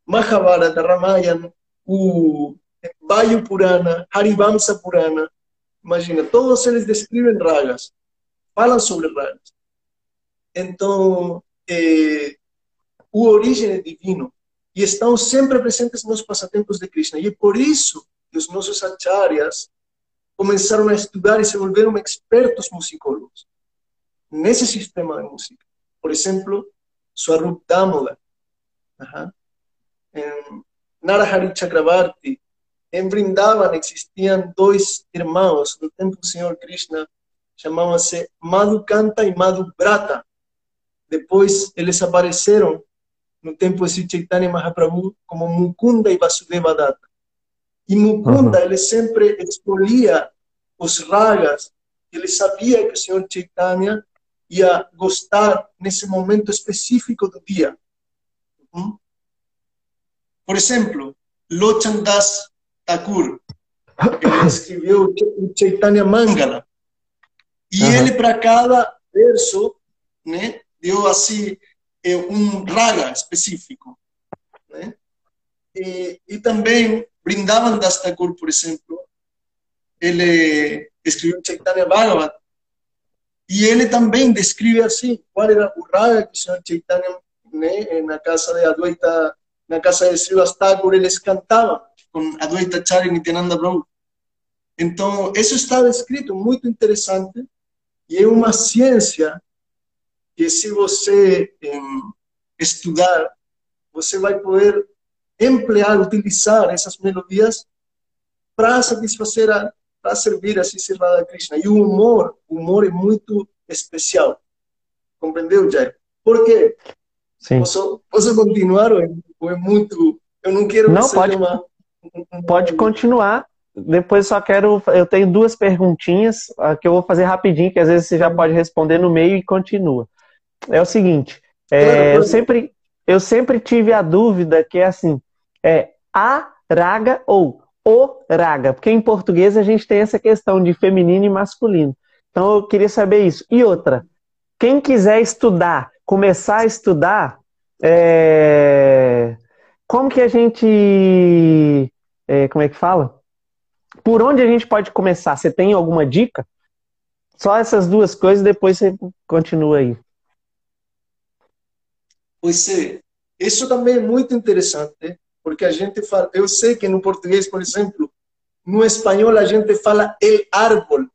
Mahabharata, Ramayana, o Vayu Purana, Harivamsa Purana, imagina, todos eles descrevem ragas, falam sobre ragas. Então, o origem é divino e estão sempre presentes nos passatempos de Krishna. E é por isso que os nossos acharyas começaram a estudar e se volveram expertos musicólogos nesse sistema de música. Por exemplo, Swarup Damoda, Narahari Chakravarti. Em Vrindavan existiam dois irmãos no tempo do Senhor Krishna, chamavam-se Madhukanta e Madhubrata. Depois eles apareceram no tempo de Chaitanya Mahaprabhu como Mukunda e Vasudeva Datta. E Mukunda, ele sempre escolhia os ragas, ele sabia que o Senhor Chaitanya ia gostar nesse momento específico do dia. Uhum. Por exemplo, Lochan Das Thakur, ele escreveu o Chaitanya Mangala. E ele, para cada verso, né, deu assim um raga específico, né? E também Vrindavan Das Thakur, por exemplo, ele escreveu Chaitanya Bhagavatam. E ele também descreve assim, qual era o raga que o Senhor Chaitanya, né, na casa de Advaita, na casa de Srila Thakur, eles cantavam com Advaita Charya Nityananda Prabhu. Então, isso está descrito, muito interessante, e é uma ciência que, se você estudar, você vai poder emplear, utilizar essas melodias para satisfazer, para servir assim a Radha Krishna. E o humor é muito especial. Compreendeu, Jair? Por quê? Sim. Posso continuar ou é muito... Eu não quero... Não, pode continuar. Depois só quero... Eu tenho duas perguntinhas que eu vou fazer rapidinho, que às vezes você já pode responder no meio e continua. É o seguinte, claro. Eu sempre tive a dúvida que é assim, é a raga ou o raga, porque em português a gente tem essa questão de feminino e masculino. Então eu queria saber isso. E outra, quem quiser estudar, começar a estudar, como que a gente... como é que fala? Por onde a gente pode começar? Você tem alguma dica? Só essas duas coisas, depois você continua aí. Pois é, isso também é muito interessante, porque a gente fala, eu sei que no português, por exemplo, no espanhol a gente fala el árbol,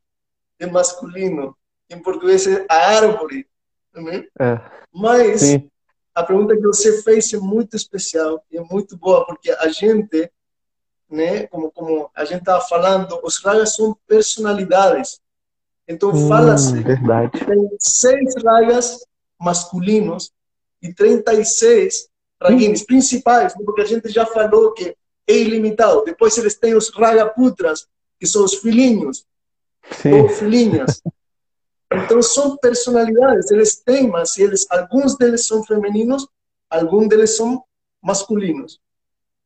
é masculino, em português é a árvore, né? Mas sim, a pergunta que você fez é muito especial, é muito boa, porque a gente, né, como a gente estava falando, os ragas são personalidades, então fala-se, tem 6 ragas masculinos, e 36 raguinis principais, porque a gente já falou que é ilimitado. Depois eles têm os ragaputras, que são os filhinhos, sim, ou filhinhas. Então são personalidades, eles têm, mas eles, alguns deles são femininos, alguns deles são masculinos.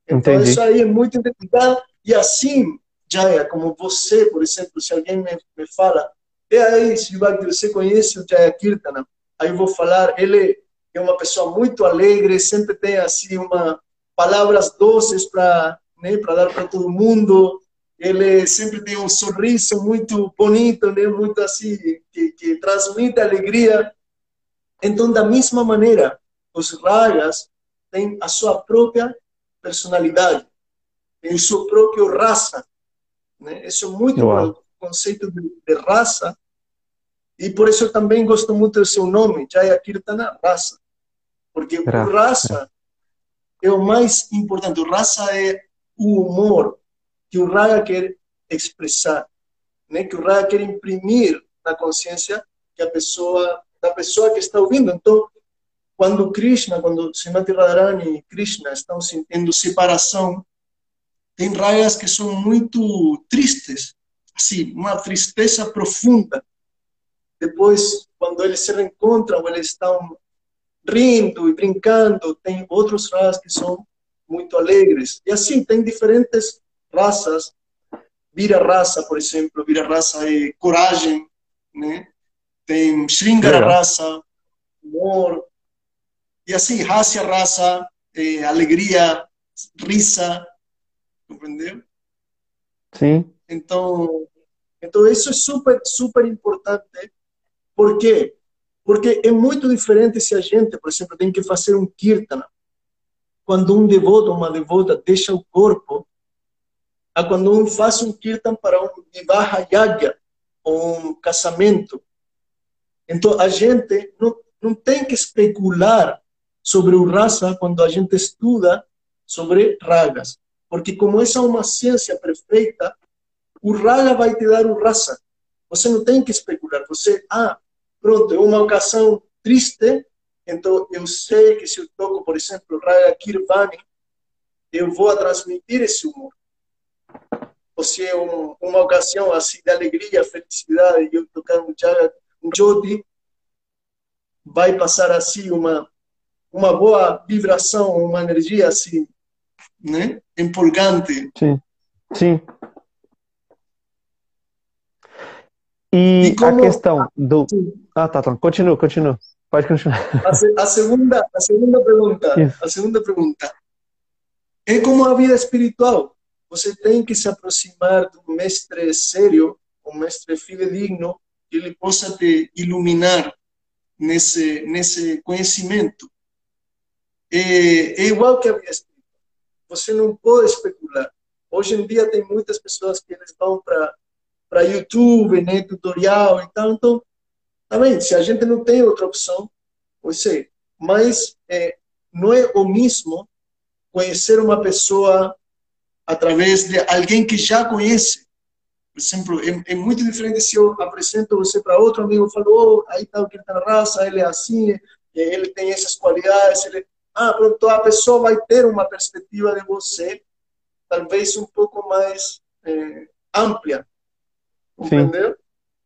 Então entendi. Isso aí é muito interessante. E assim, Jaya, como você, por exemplo, se alguém me fala, e aí, Sri Bhakti, você conhece o Jaya Kirtana? Aí eu vou falar, ele é uma pessoa muito alegre, sempre tem assim palavras doces para, né, dar para todo mundo. Ele sempre tem um sorriso muito bonito, né, muito assim que transmite alegria. Então, da mesma maneira, os ragas têm a sua própria personalidade, têm a sua própria raça, né? Isso é muito bom, o conceito de raça. E por isso eu também gosto muito do seu nome, Jaya Kirtana, raça. Porque o raça é o mais importante. O raça é o humor que o raga quer expressar, né? Que o raga quer imprimir na consciência que da pessoa que está ouvindo. Então, quando Krishna, quando Srimati Radharani e Krishna estão sentindo separação, tem ragas que são muito tristes, assim, uma tristeza profunda. Depois, quando eles se reencontram, eles estão rindo e brincando. Tem outros raças que são muito alegres. E assim, tem diferentes raças. Vira-raça, por exemplo. Vira-raça é coragem, né? Tem Shringara-raça, humor. E assim, Hasya-raça, alegria, risa. Compreendeu? Sim. Então, isso é super, super importante. Por quê? Porque é muito diferente se a gente, por exemplo, tem que fazer um kirtana. Quando um devoto ou uma devota deixa o corpo, a quando um faz um kirtan para um vivaha yagya, ou um casamento. Então, a gente não tem que especular sobre o rasa quando a gente estuda sobre ragas. Porque como essa é uma ciência perfeita, o raga vai te dar o rasa. Você não tem que especular. Você, pronto, é uma ocasião triste, então eu sei que se eu toco, por exemplo, Raga Kirvani, eu vou transmitir esse humor. Ou se é uma ocasião assim de alegria, felicidade, eu tocar um jodi, vai passar assim uma boa vibração, uma energia assim, né, empolgante. Sim, sim. E como, a questão do... Tá. Continua. Pode continuar. A segunda pergunta. Isso. A segunda pergunta. É como a vida espiritual. Você tem que se aproximar de um mestre sério, um mestre fidedigno, que ele possa te iluminar nesse conhecimento. É igual que a vida espiritual. Você não pode especular. Hoje em dia tem muitas pessoas que eles vão para YouTube, né, tutorial e tal. Então, também, se a gente não tem outra opção, ou seja, mas não é o mesmo conhecer uma pessoa através de alguém que já conhece. Por exemplo, é muito diferente se eu apresento você para outro amigo e falo, oh, aí está o Kirtan Rasa, ele é assim, ele tem essas qualidades, ele... Ah, pronto, a pessoa vai ter uma perspectiva de você, talvez um pouco mais ampla. Compreendeu? Sim.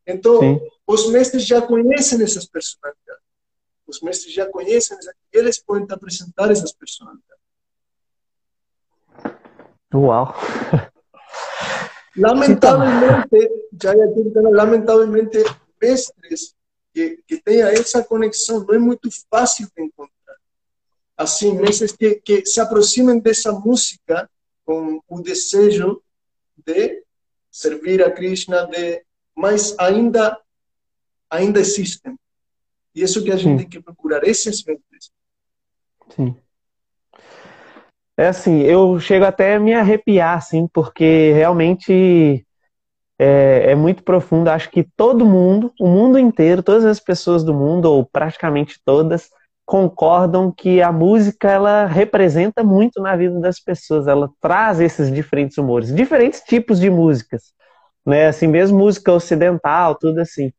Então, sim, os mestres já conhecem essas personalidades. Os mestres já conhecem, eles podem te apresentar essas personalidades. Uau! Lamentavelmente, mestres que tenham essa conexão não é muito fácil de encontrar. Assim, mestres que se aproximem dessa música com o desejo de servir a Krishna, mas ainda existem. E isso que a gente, sim, tem que procurar, esses mestres. Sim. É assim, eu chego até a me arrepiar, assim, porque realmente é muito profundo. Acho que todo mundo, o mundo inteiro, todas as pessoas do mundo, ou praticamente todas, concordam que a música, ela representa muito na vida das pessoas. Ela traz esses diferentes humores, diferentes tipos de músicas, né? Assim, mesmo música ocidental, tudo assim.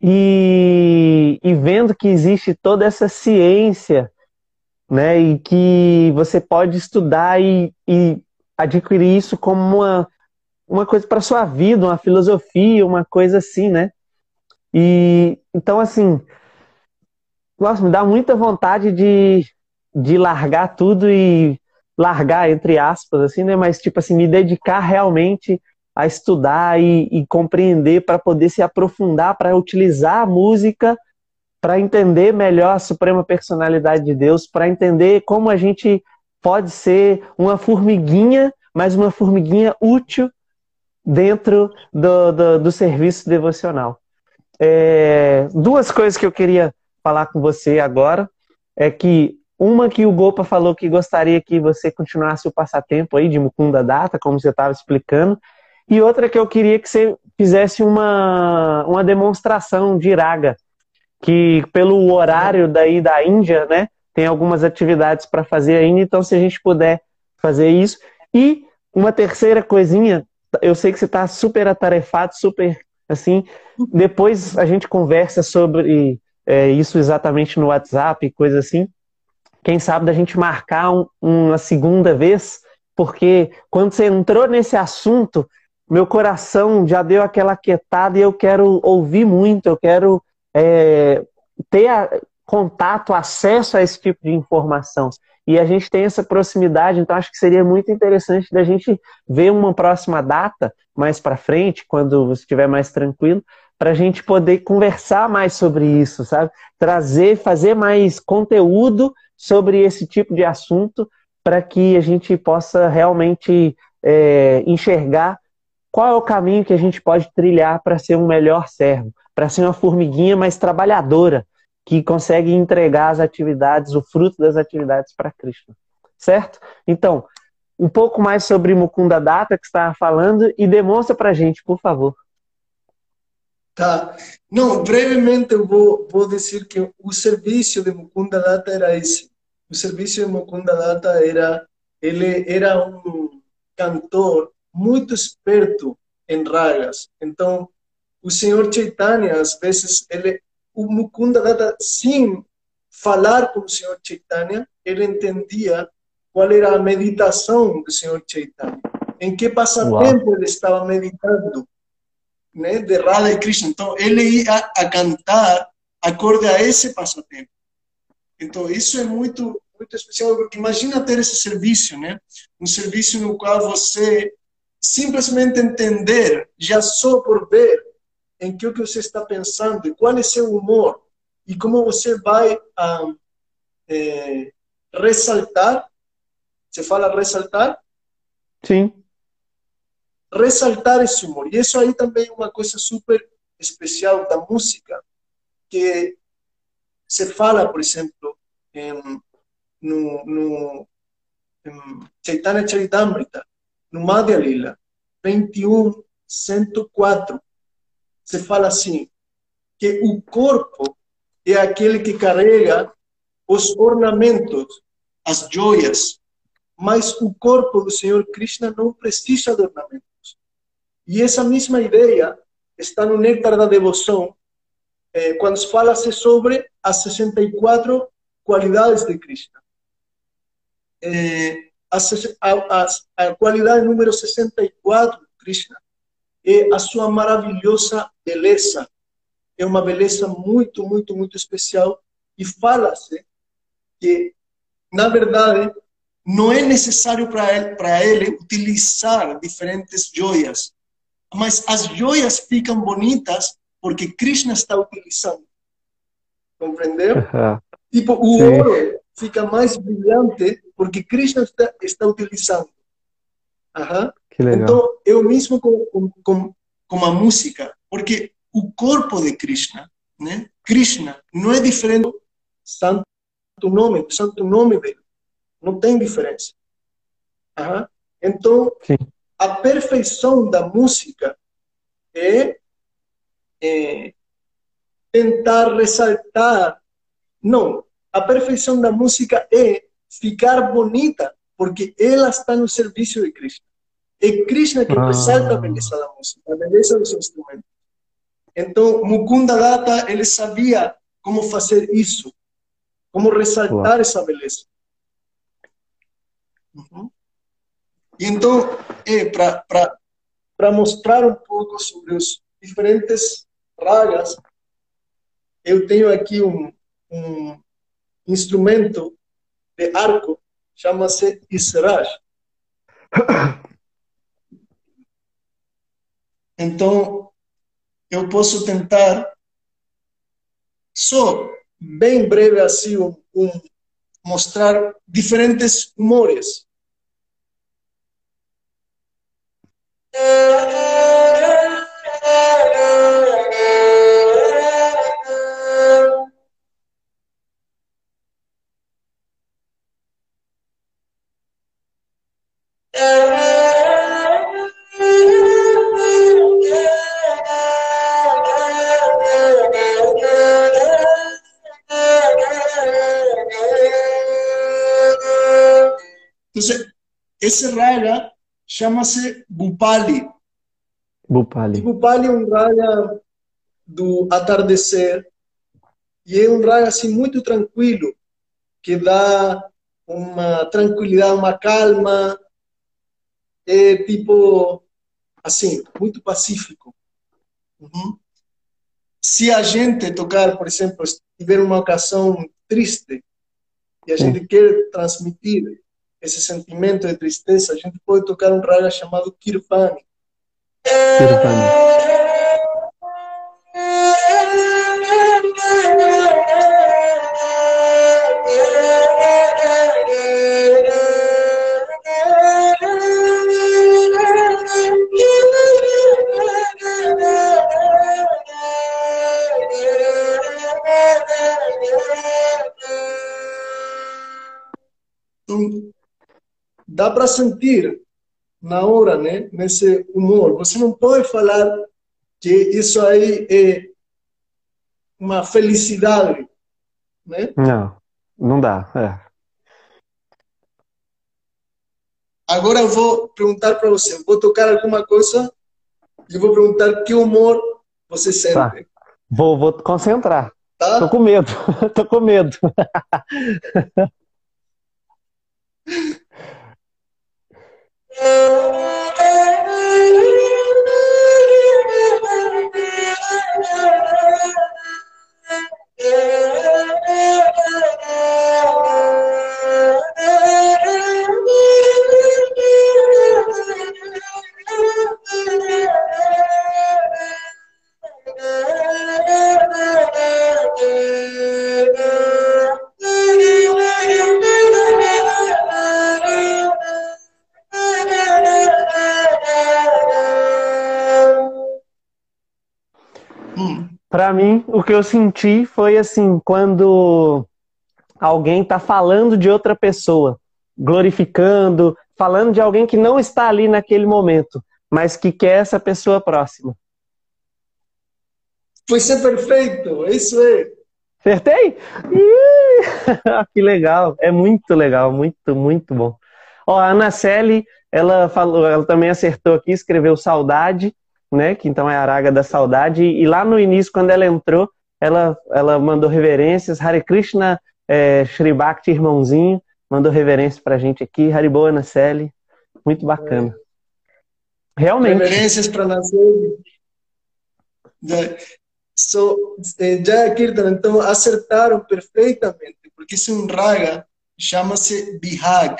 E vendo que existe toda essa ciência, né, e que você pode estudar e adquirir isso como uma coisa para sua vida, uma filosofia, uma coisa assim, né? E então, assim, nossa, me dá muita vontade de largar tudo e largar, entre aspas, assim, né? Mas, tipo assim, me dedicar realmente a estudar e compreender para poder se aprofundar, para utilizar a música, para entender melhor a Suprema Personalidade de Deus, para entender como a gente pode ser uma formiguinha, mas uma formiguinha útil dentro do serviço devocional. Duas coisas que eu queria falar com você agora, que o Gopa falou que gostaria que você continuasse o passatempo aí de Mukunda Data, como você estava explicando, e outra que eu queria que você fizesse uma demonstração de raga, que pelo horário daí da Índia, né, tem algumas atividades para fazer ainda, então se a gente puder fazer isso. E uma terceira coisinha, eu sei que você está super atarefado, super assim, depois a gente conversa sobre isso exatamente no WhatsApp, coisa assim, quem sabe da gente marcar uma segunda vez, porque quando você entrou nesse assunto, meu coração já deu aquela quietada e eu quero ouvir muito, eu quero ter contato, acesso a esse tipo de informação. E a gente tem essa proximidade, então acho que seria muito interessante da gente ver uma próxima data mais para frente, quando você estiver mais tranquilo, para a gente poder conversar mais sobre isso, sabe? Fazer mais conteúdo sobre esse tipo de assunto, para que a gente possa realmente enxergar qual é o caminho que a gente pode trilhar para ser um melhor servo, para ser uma formiguinha mais trabalhadora, que consegue entregar as atividades, o fruto das atividades para Krishna, certo? Então, um pouco mais sobre Mukunda Datta que você estava falando e demonstra para a gente, por favor. Tá. Não, brevemente eu vou dizer que o serviço de Mukunda Datta era esse. O serviço de Mukunda Datta ele era um cantor muito esperto em ragas. Então, o senhor Chaitanya, às vezes, o Mukunda Datta, sem falar com o senhor Chaitanya, ele entendia qual era a meditação do senhor Chaitanya, em que passatempo, uau, ele estava meditando, né, de Radha e Krishna. Então, ele ia a cantar acorde a esse passatempo. Então, isso é muito, muito especial, porque imagina ter esse serviço, né? Um serviço no qual você simplesmente entender, já só por ver, em que o que você está pensando, e qual é seu humor, e como você vai ressaltar Você fala ressaltar? Sim. Ressaltar esse humor. E isso aí também é uma coisa super especial da música, que se fala, por exemplo, no Chaitanya Charitamrita, no Madhya Lila, 21.104, se fala assim, que o corpo é aquele que carrega os ornamentos, as joias, mas o corpo do Senhor Krishna não precisa de ornamentos. E essa mesma ideia está no Néctar da Devoção, quando fala-se sobre as 64 qualidades de Krishna. A qualidade número 64 de Krishna é a sua maravilhosa beleza. É uma beleza muito, muito, muito especial. E fala-se que, na verdade, não é necessário para ele utilizar diferentes joias. Mas as joias ficam bonitas porque Krishna está utilizando. Compreendeu? Uh-huh. Tipo, o Sim. ouro fica mais brilhante porque Krishna está utilizando. Uhum. Que legal. Então, eu mesmo com a música, porque o corpo de Krishna, né? Krishna não é diferente do santo nome dele. Não tem diferença. Uhum. Então, Sim. a perfeição da música é tentar ressaltar. Não, a perfeição da música é ficar bonita, porque ela está no serviço de Krishna. É Krishna que resalta a beleza da música, a beleza dos instrumentos. Então, Mukunda Datta, ele sabia como fazer isso, como ressaltar essa beleza. Uhum. E então, para mostrar um pouco sobre os diferentes ragas, eu tenho aqui um instrumento de arco, chama-se Israj. Então, eu posso tentar, só bem breve assim, mostrar diferentes humores. Entonces, esse raga chama-se Bhupali. E Bhupali é um raga do atardecer. E é um raga assim, muito tranquilo, que dá uma tranquilidade, uma calma. É tipo, assim, muito pacífico. Uhum. Se a gente tocar, por exemplo, tiver uma ocasião triste, e a gente quer transmitir esse sentimento de tristeza, a gente pode tocar um raga chamado Kirtani. Dá para sentir na hora, né? Nesse humor. Você não pode falar que isso aí é uma felicidade, né? Não dá. Agora eu vou perguntar para você. Eu vou tocar alguma coisa e vou perguntar que humor você sente. Tá. Vou concentrar. Tá? Tô com medo. Para mim, o que eu senti foi assim, quando alguém está falando de outra pessoa, glorificando, falando de alguém que não está ali naquele momento, mas que quer essa pessoa próxima. Pois é, perfeito, é isso aí. Acertei? Que legal, é muito legal, muito, muito bom. Ó, a Ana Celi, ela falou, ela também acertou aqui, escreveu saudade, né? Que então é a Araga da Saudade. E lá no início, quando ela entrou, ela mandou reverências. Hare Krishna, Sri Bhakti, irmãozinho, mandou reverência pra gente aqui. Haribol, Ana Celi, muito bacana. Realmente. Reverências para Ana Celi. Já Kirtan, então acertaram perfeitamente, porque esse um raga chama-se Bihag.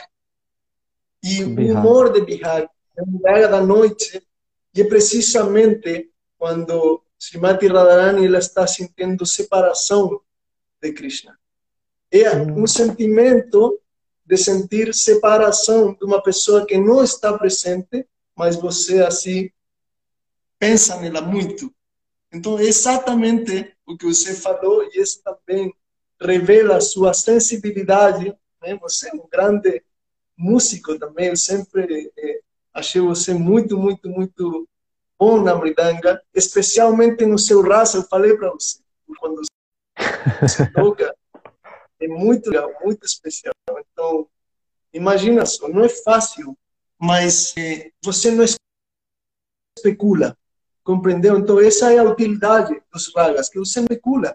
E o humor de Bihag é um raga da noite, e é precisamente quando Srimati Radharani ela está sentindo separação de Krishna. É um sentimento de sentir separação de uma pessoa que não está presente, mas você assim pensa nela muito. Então, é exatamente o que você falou, e isso também revela a sua sensibilidade, né? Você é um grande músico também, eu sempre achei você muito, muito, muito bom na Mridanga, especialmente no seu raça, eu falei para você, quando você toca, é muito legal, muito especial. Então, imagina só, não é fácil, mas você não especula. Compreendeu? Então, essa é a utilidade dos ragas, que você especula.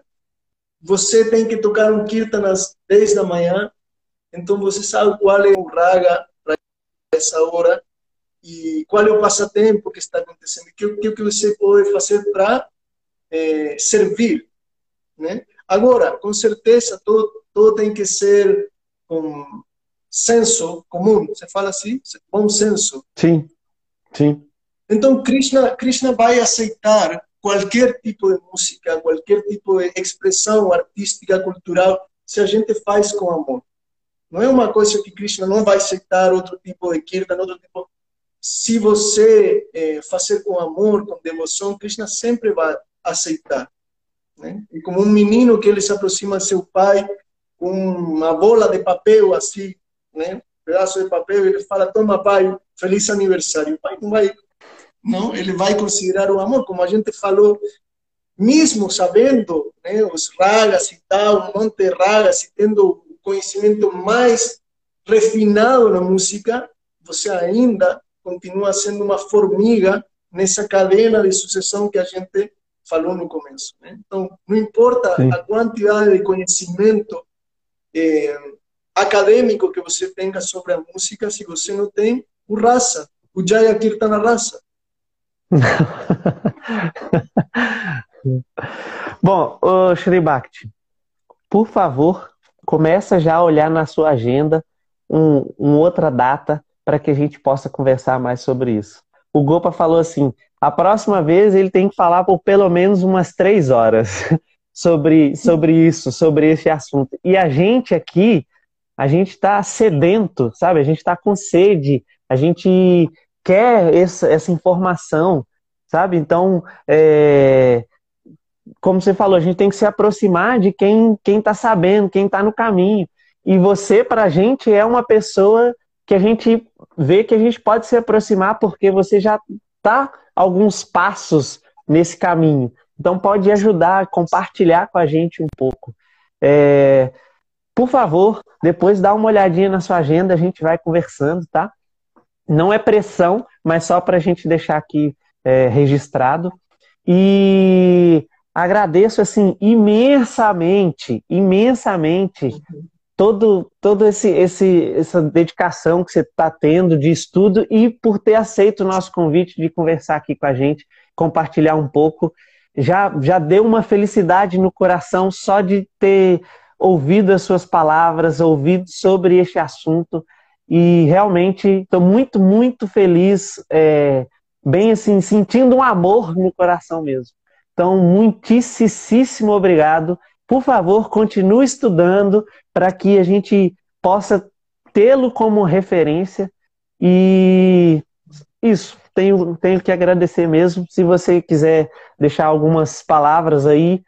Você tem que tocar um kirtan às 10 da manhã, então você sabe qual é o raga para essa hora, e qual é o passatempo que está acontecendo, o que você pode fazer para servir. Né? Agora, com certeza, tudo tem que ser com senso comum. Você fala assim? Bom senso. Sim, sim. Então, Krishna vai aceitar qualquer tipo de música, qualquer tipo de expressão artística, cultural, se a gente faz com amor. Não é uma coisa que Krishna não vai aceitar outro tipo de kirtan, outro tipo... Se você fazer com amor, com devoção, Krishna sempre vai aceitar. Né? É como um menino que ele se aproxima de seu pai com uma bola de papel assim, né? Um pedaço de papel, e ele fala, toma pai, feliz aniversário. O pai não vai... Não, ele vai considerar o amor, como a gente falou, mesmo sabendo, né, os ragas e tal, um monte de ragas, e tendo o conhecimento mais refinado na música, você ainda continua sendo uma formiga nessa cadena de sucessão que a gente falou no começo. Né? Então, não importa a quantidade de conhecimento acadêmico que você tenha sobre a música, se você não tem o rasa, o Jaya Kirtana rasa. Bom, Sri Bhakti, por favor, começa já a olhar na sua agenda uma outra data para que a gente possa conversar mais sobre isso. O Gopa falou assim, a próxima vez ele tem que falar por pelo menos umas 3 horas sobre isso, sobre esse assunto. E a gente aqui, a gente está sedento, sabe? A gente está com sede, a gente... quer essa informação, sabe? Então, como você falou, a gente tem que se aproximar de quem está sabendo, quem está no caminho. E você, para a gente, é uma pessoa que a gente vê que a gente pode se aproximar porque você já está alguns passos nesse caminho. Então, pode ajudar, compartilhar com a gente um pouco. Por favor, depois dá uma olhadinha na sua agenda, a gente vai conversando, tá? Não é pressão, mas só para a gente deixar aqui registrado. E agradeço assim imensamente todo essa dedicação que você está tendo de estudo e por ter aceito o nosso convite de conversar aqui com a gente, compartilhar um pouco. Já deu uma felicidade no coração só de ter ouvido as suas palavras, ouvido sobre este assunto. E realmente estou muito, muito feliz, bem assim, sentindo um amor no coração mesmo. Então, muitíssimo obrigado. Por favor, continue estudando para que a gente possa tê-lo como referência. E isso, tenho que agradecer mesmo. Se você quiser deixar algumas palavras aí,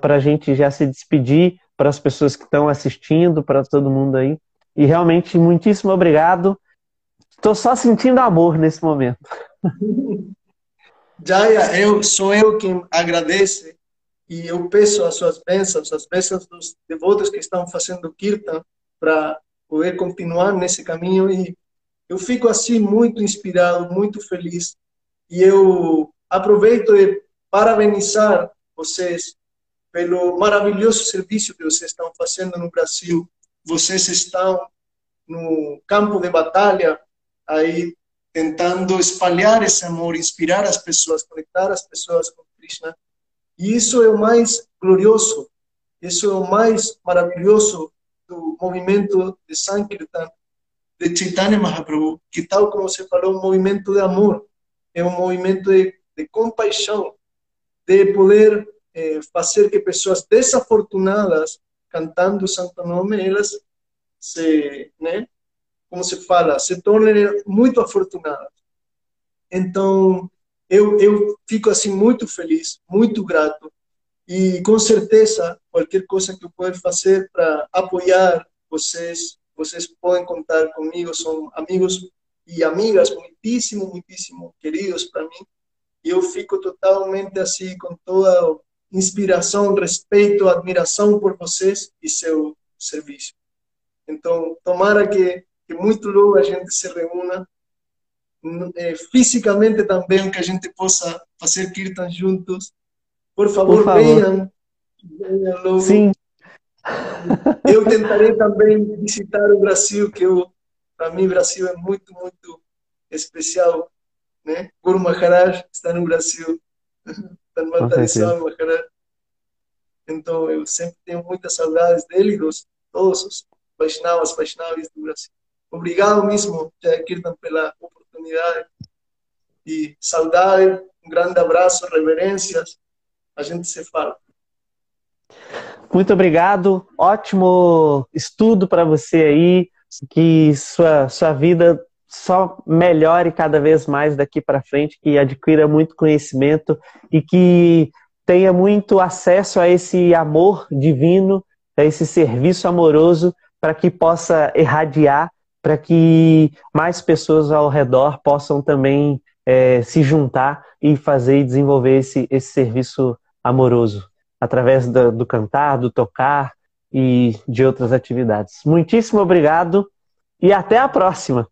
para a gente já se despedir, para as pessoas que estão assistindo, para todo mundo aí. E realmente, muitíssimo obrigado. Estou só sentindo amor nesse momento. Jaya, sou eu quem agradece e eu peço as bênçãos dos devotos que estão fazendo Kirtan para poder continuar nesse caminho. E eu fico assim muito inspirado, muito feliz. E eu aproveito e parabenizar vocês pelo maravilhoso serviço que vocês estão fazendo no Brasil. Vocês estão no campo de batalha, aí tentando espalhar esse amor, inspirar as pessoas, conectar as pessoas com Krishna. E isso é o mais glorioso, isso é o mais maravilhoso do movimento de Sankirtan, de Chaitanya Mahaprabhu, que, tal como você falou, é um movimento de amor, é um movimento de compaixão, de poder fazer que pessoas desafortunadas, cantando o Santo Nome, elas se, né, como se fala, se tornem muito afortunadas. Então, eu fico assim muito feliz, muito grato, e com certeza, qualquer coisa que eu puder fazer para apoiar vocês, vocês podem contar comigo, são amigos e amigas muitíssimo, muitíssimo queridos para mim, e eu fico totalmente assim, com toda inspiração, respeito, admiração por vocês e seu serviço. Então, tomara que muito logo a gente se reúna fisicamente também, que a gente possa fazer Kirtan juntos. Por favor. Venham logo. Sim. Eu tentarei também visitar o Brasil, que para mim o Brasil é muito, muito especial, né? Guru Maharaj está no Brasil. Então, eu sempre tenho muitas saudades dele, dos todos os Vaishnavas do Brasil. Obrigado mesmo, Jaya Kirtan, pela oportunidade. E saudade, um grande abraço, reverências. A gente se fala. Muito obrigado. Ótimo estudo para você aí. Que sua vida só melhore cada vez mais daqui para frente, que adquira muito conhecimento e que tenha muito acesso a esse amor divino, a esse serviço amoroso, para que possa irradiar, para que mais pessoas ao redor possam também se juntar e fazer e desenvolver esse serviço amoroso, através do cantar, do tocar e de outras atividades. Muitíssimo obrigado e até a próxima!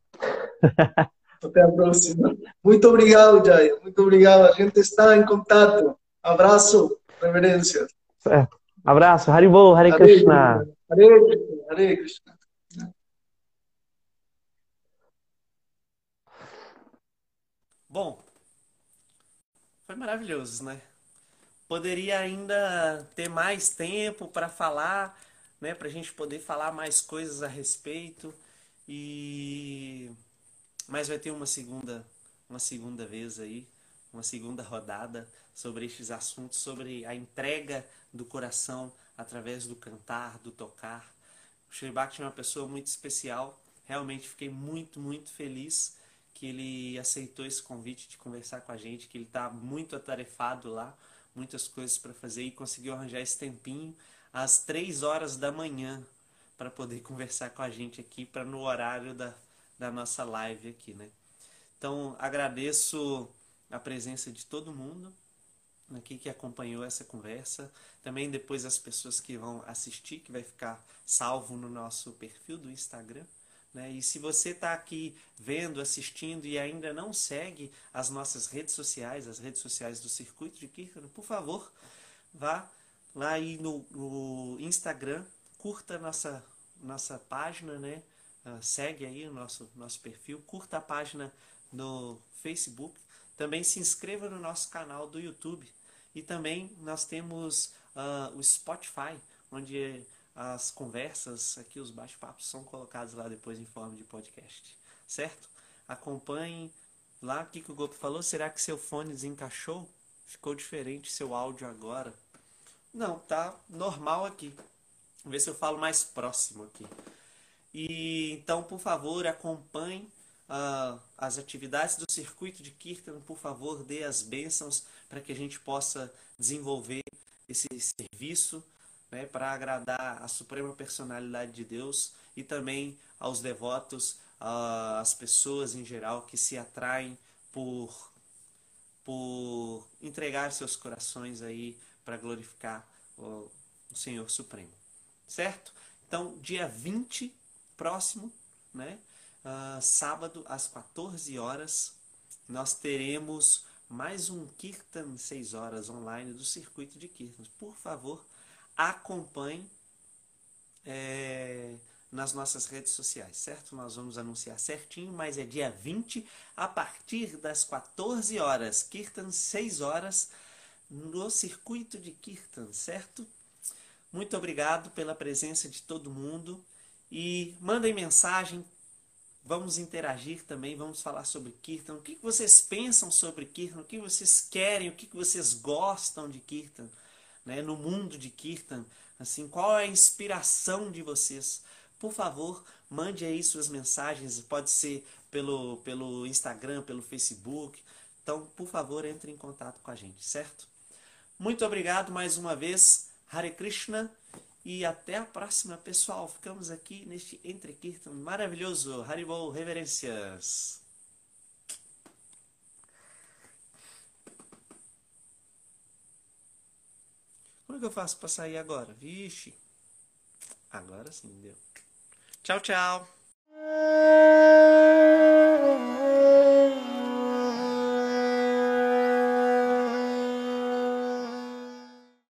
Até a próxima. Muito obrigado, Jaya. Muito obrigado. A gente está em contato. Abraço, reverências. Certo. Abraço. Haribol, Hare Krishna. Hare Krishna. Hare Krishna. Bom, foi maravilhoso, né? Poderia ainda ter mais tempo para falar, né? Para a gente poder falar mais coisas a respeito. Mas vai ter uma segunda vez aí, uma segunda rodada sobre estes assuntos, sobre a entrega do coração através do cantar, do tocar. O Sri Bhakti é uma pessoa muito especial, realmente fiquei muito, muito feliz que ele aceitou esse convite de conversar com a gente, que ele está muito atarefado lá, muitas coisas para fazer e conseguiu arranjar esse tempinho às 3h da manhã para poder conversar com a gente aqui, para no horário da nossa live aqui, né? Então, agradeço a presença de todo mundo aqui que acompanhou essa conversa. Também depois as pessoas que vão assistir, que vai ficar salvo no nosso perfil do Instagram, né? E se você está aqui vendo, assistindo e ainda não segue as nossas redes sociais, as redes sociais do Circuito de Kirtan, por favor, vá lá aí no Instagram, curta nossa página, né? Segue aí o nosso perfil, curta a página no Facebook, também se inscreva no nosso canal do YouTube e também nós temos o Spotify, onde as conversas, aqui os bate-papos são colocados lá depois em forma de podcast, certo? Acompanhe lá o que o Gopi falou, será que seu fone desencaixou? Ficou diferente seu áudio agora? Não, tá normal aqui, vamos ver se eu falo mais próximo aqui. E então, por favor, acompanhe as atividades do Circuito de Kirtan, por favor, dê as bênçãos para que a gente possa desenvolver esse serviço, né, para agradar a Suprema Personalidade de Deus e também aos devotos, às pessoas em geral que se atraem por entregar seus corações aí para glorificar o Senhor Supremo, certo? Então, dia 20 próximo, né? Sábado, às 14 horas, nós teremos mais um Kirtan 6 horas online do Circuito de Kirtan. Por favor, acompanhe nas nossas redes sociais, certo? Nós vamos anunciar certinho, mas é dia 20, a partir das 14 horas, Kirtan 6 horas, no Circuito de Kirtan, certo? Muito obrigado pela presença de todo mundo e mandem mensagem. Vamos interagir também, vamos falar sobre Kirtan. O que vocês pensam sobre Kirtan? O que vocês querem? O que vocês gostam de Kirtan? Né? No mundo de Kirtan, assim, qual é a inspiração de vocês? Por favor, mande aí suas mensagens. Pode ser pelo Instagram, pelo Facebook. Então, por favor, entre em contato com a gente, certo? Muito obrigado mais uma vez. Hare Krishna. E até a próxima, pessoal. Ficamos aqui neste Entre Kirtan maravilhoso. Haribol, reverências. Como é que eu faço para sair agora? Vixe. Agora sim, deu. Tchau, tchau.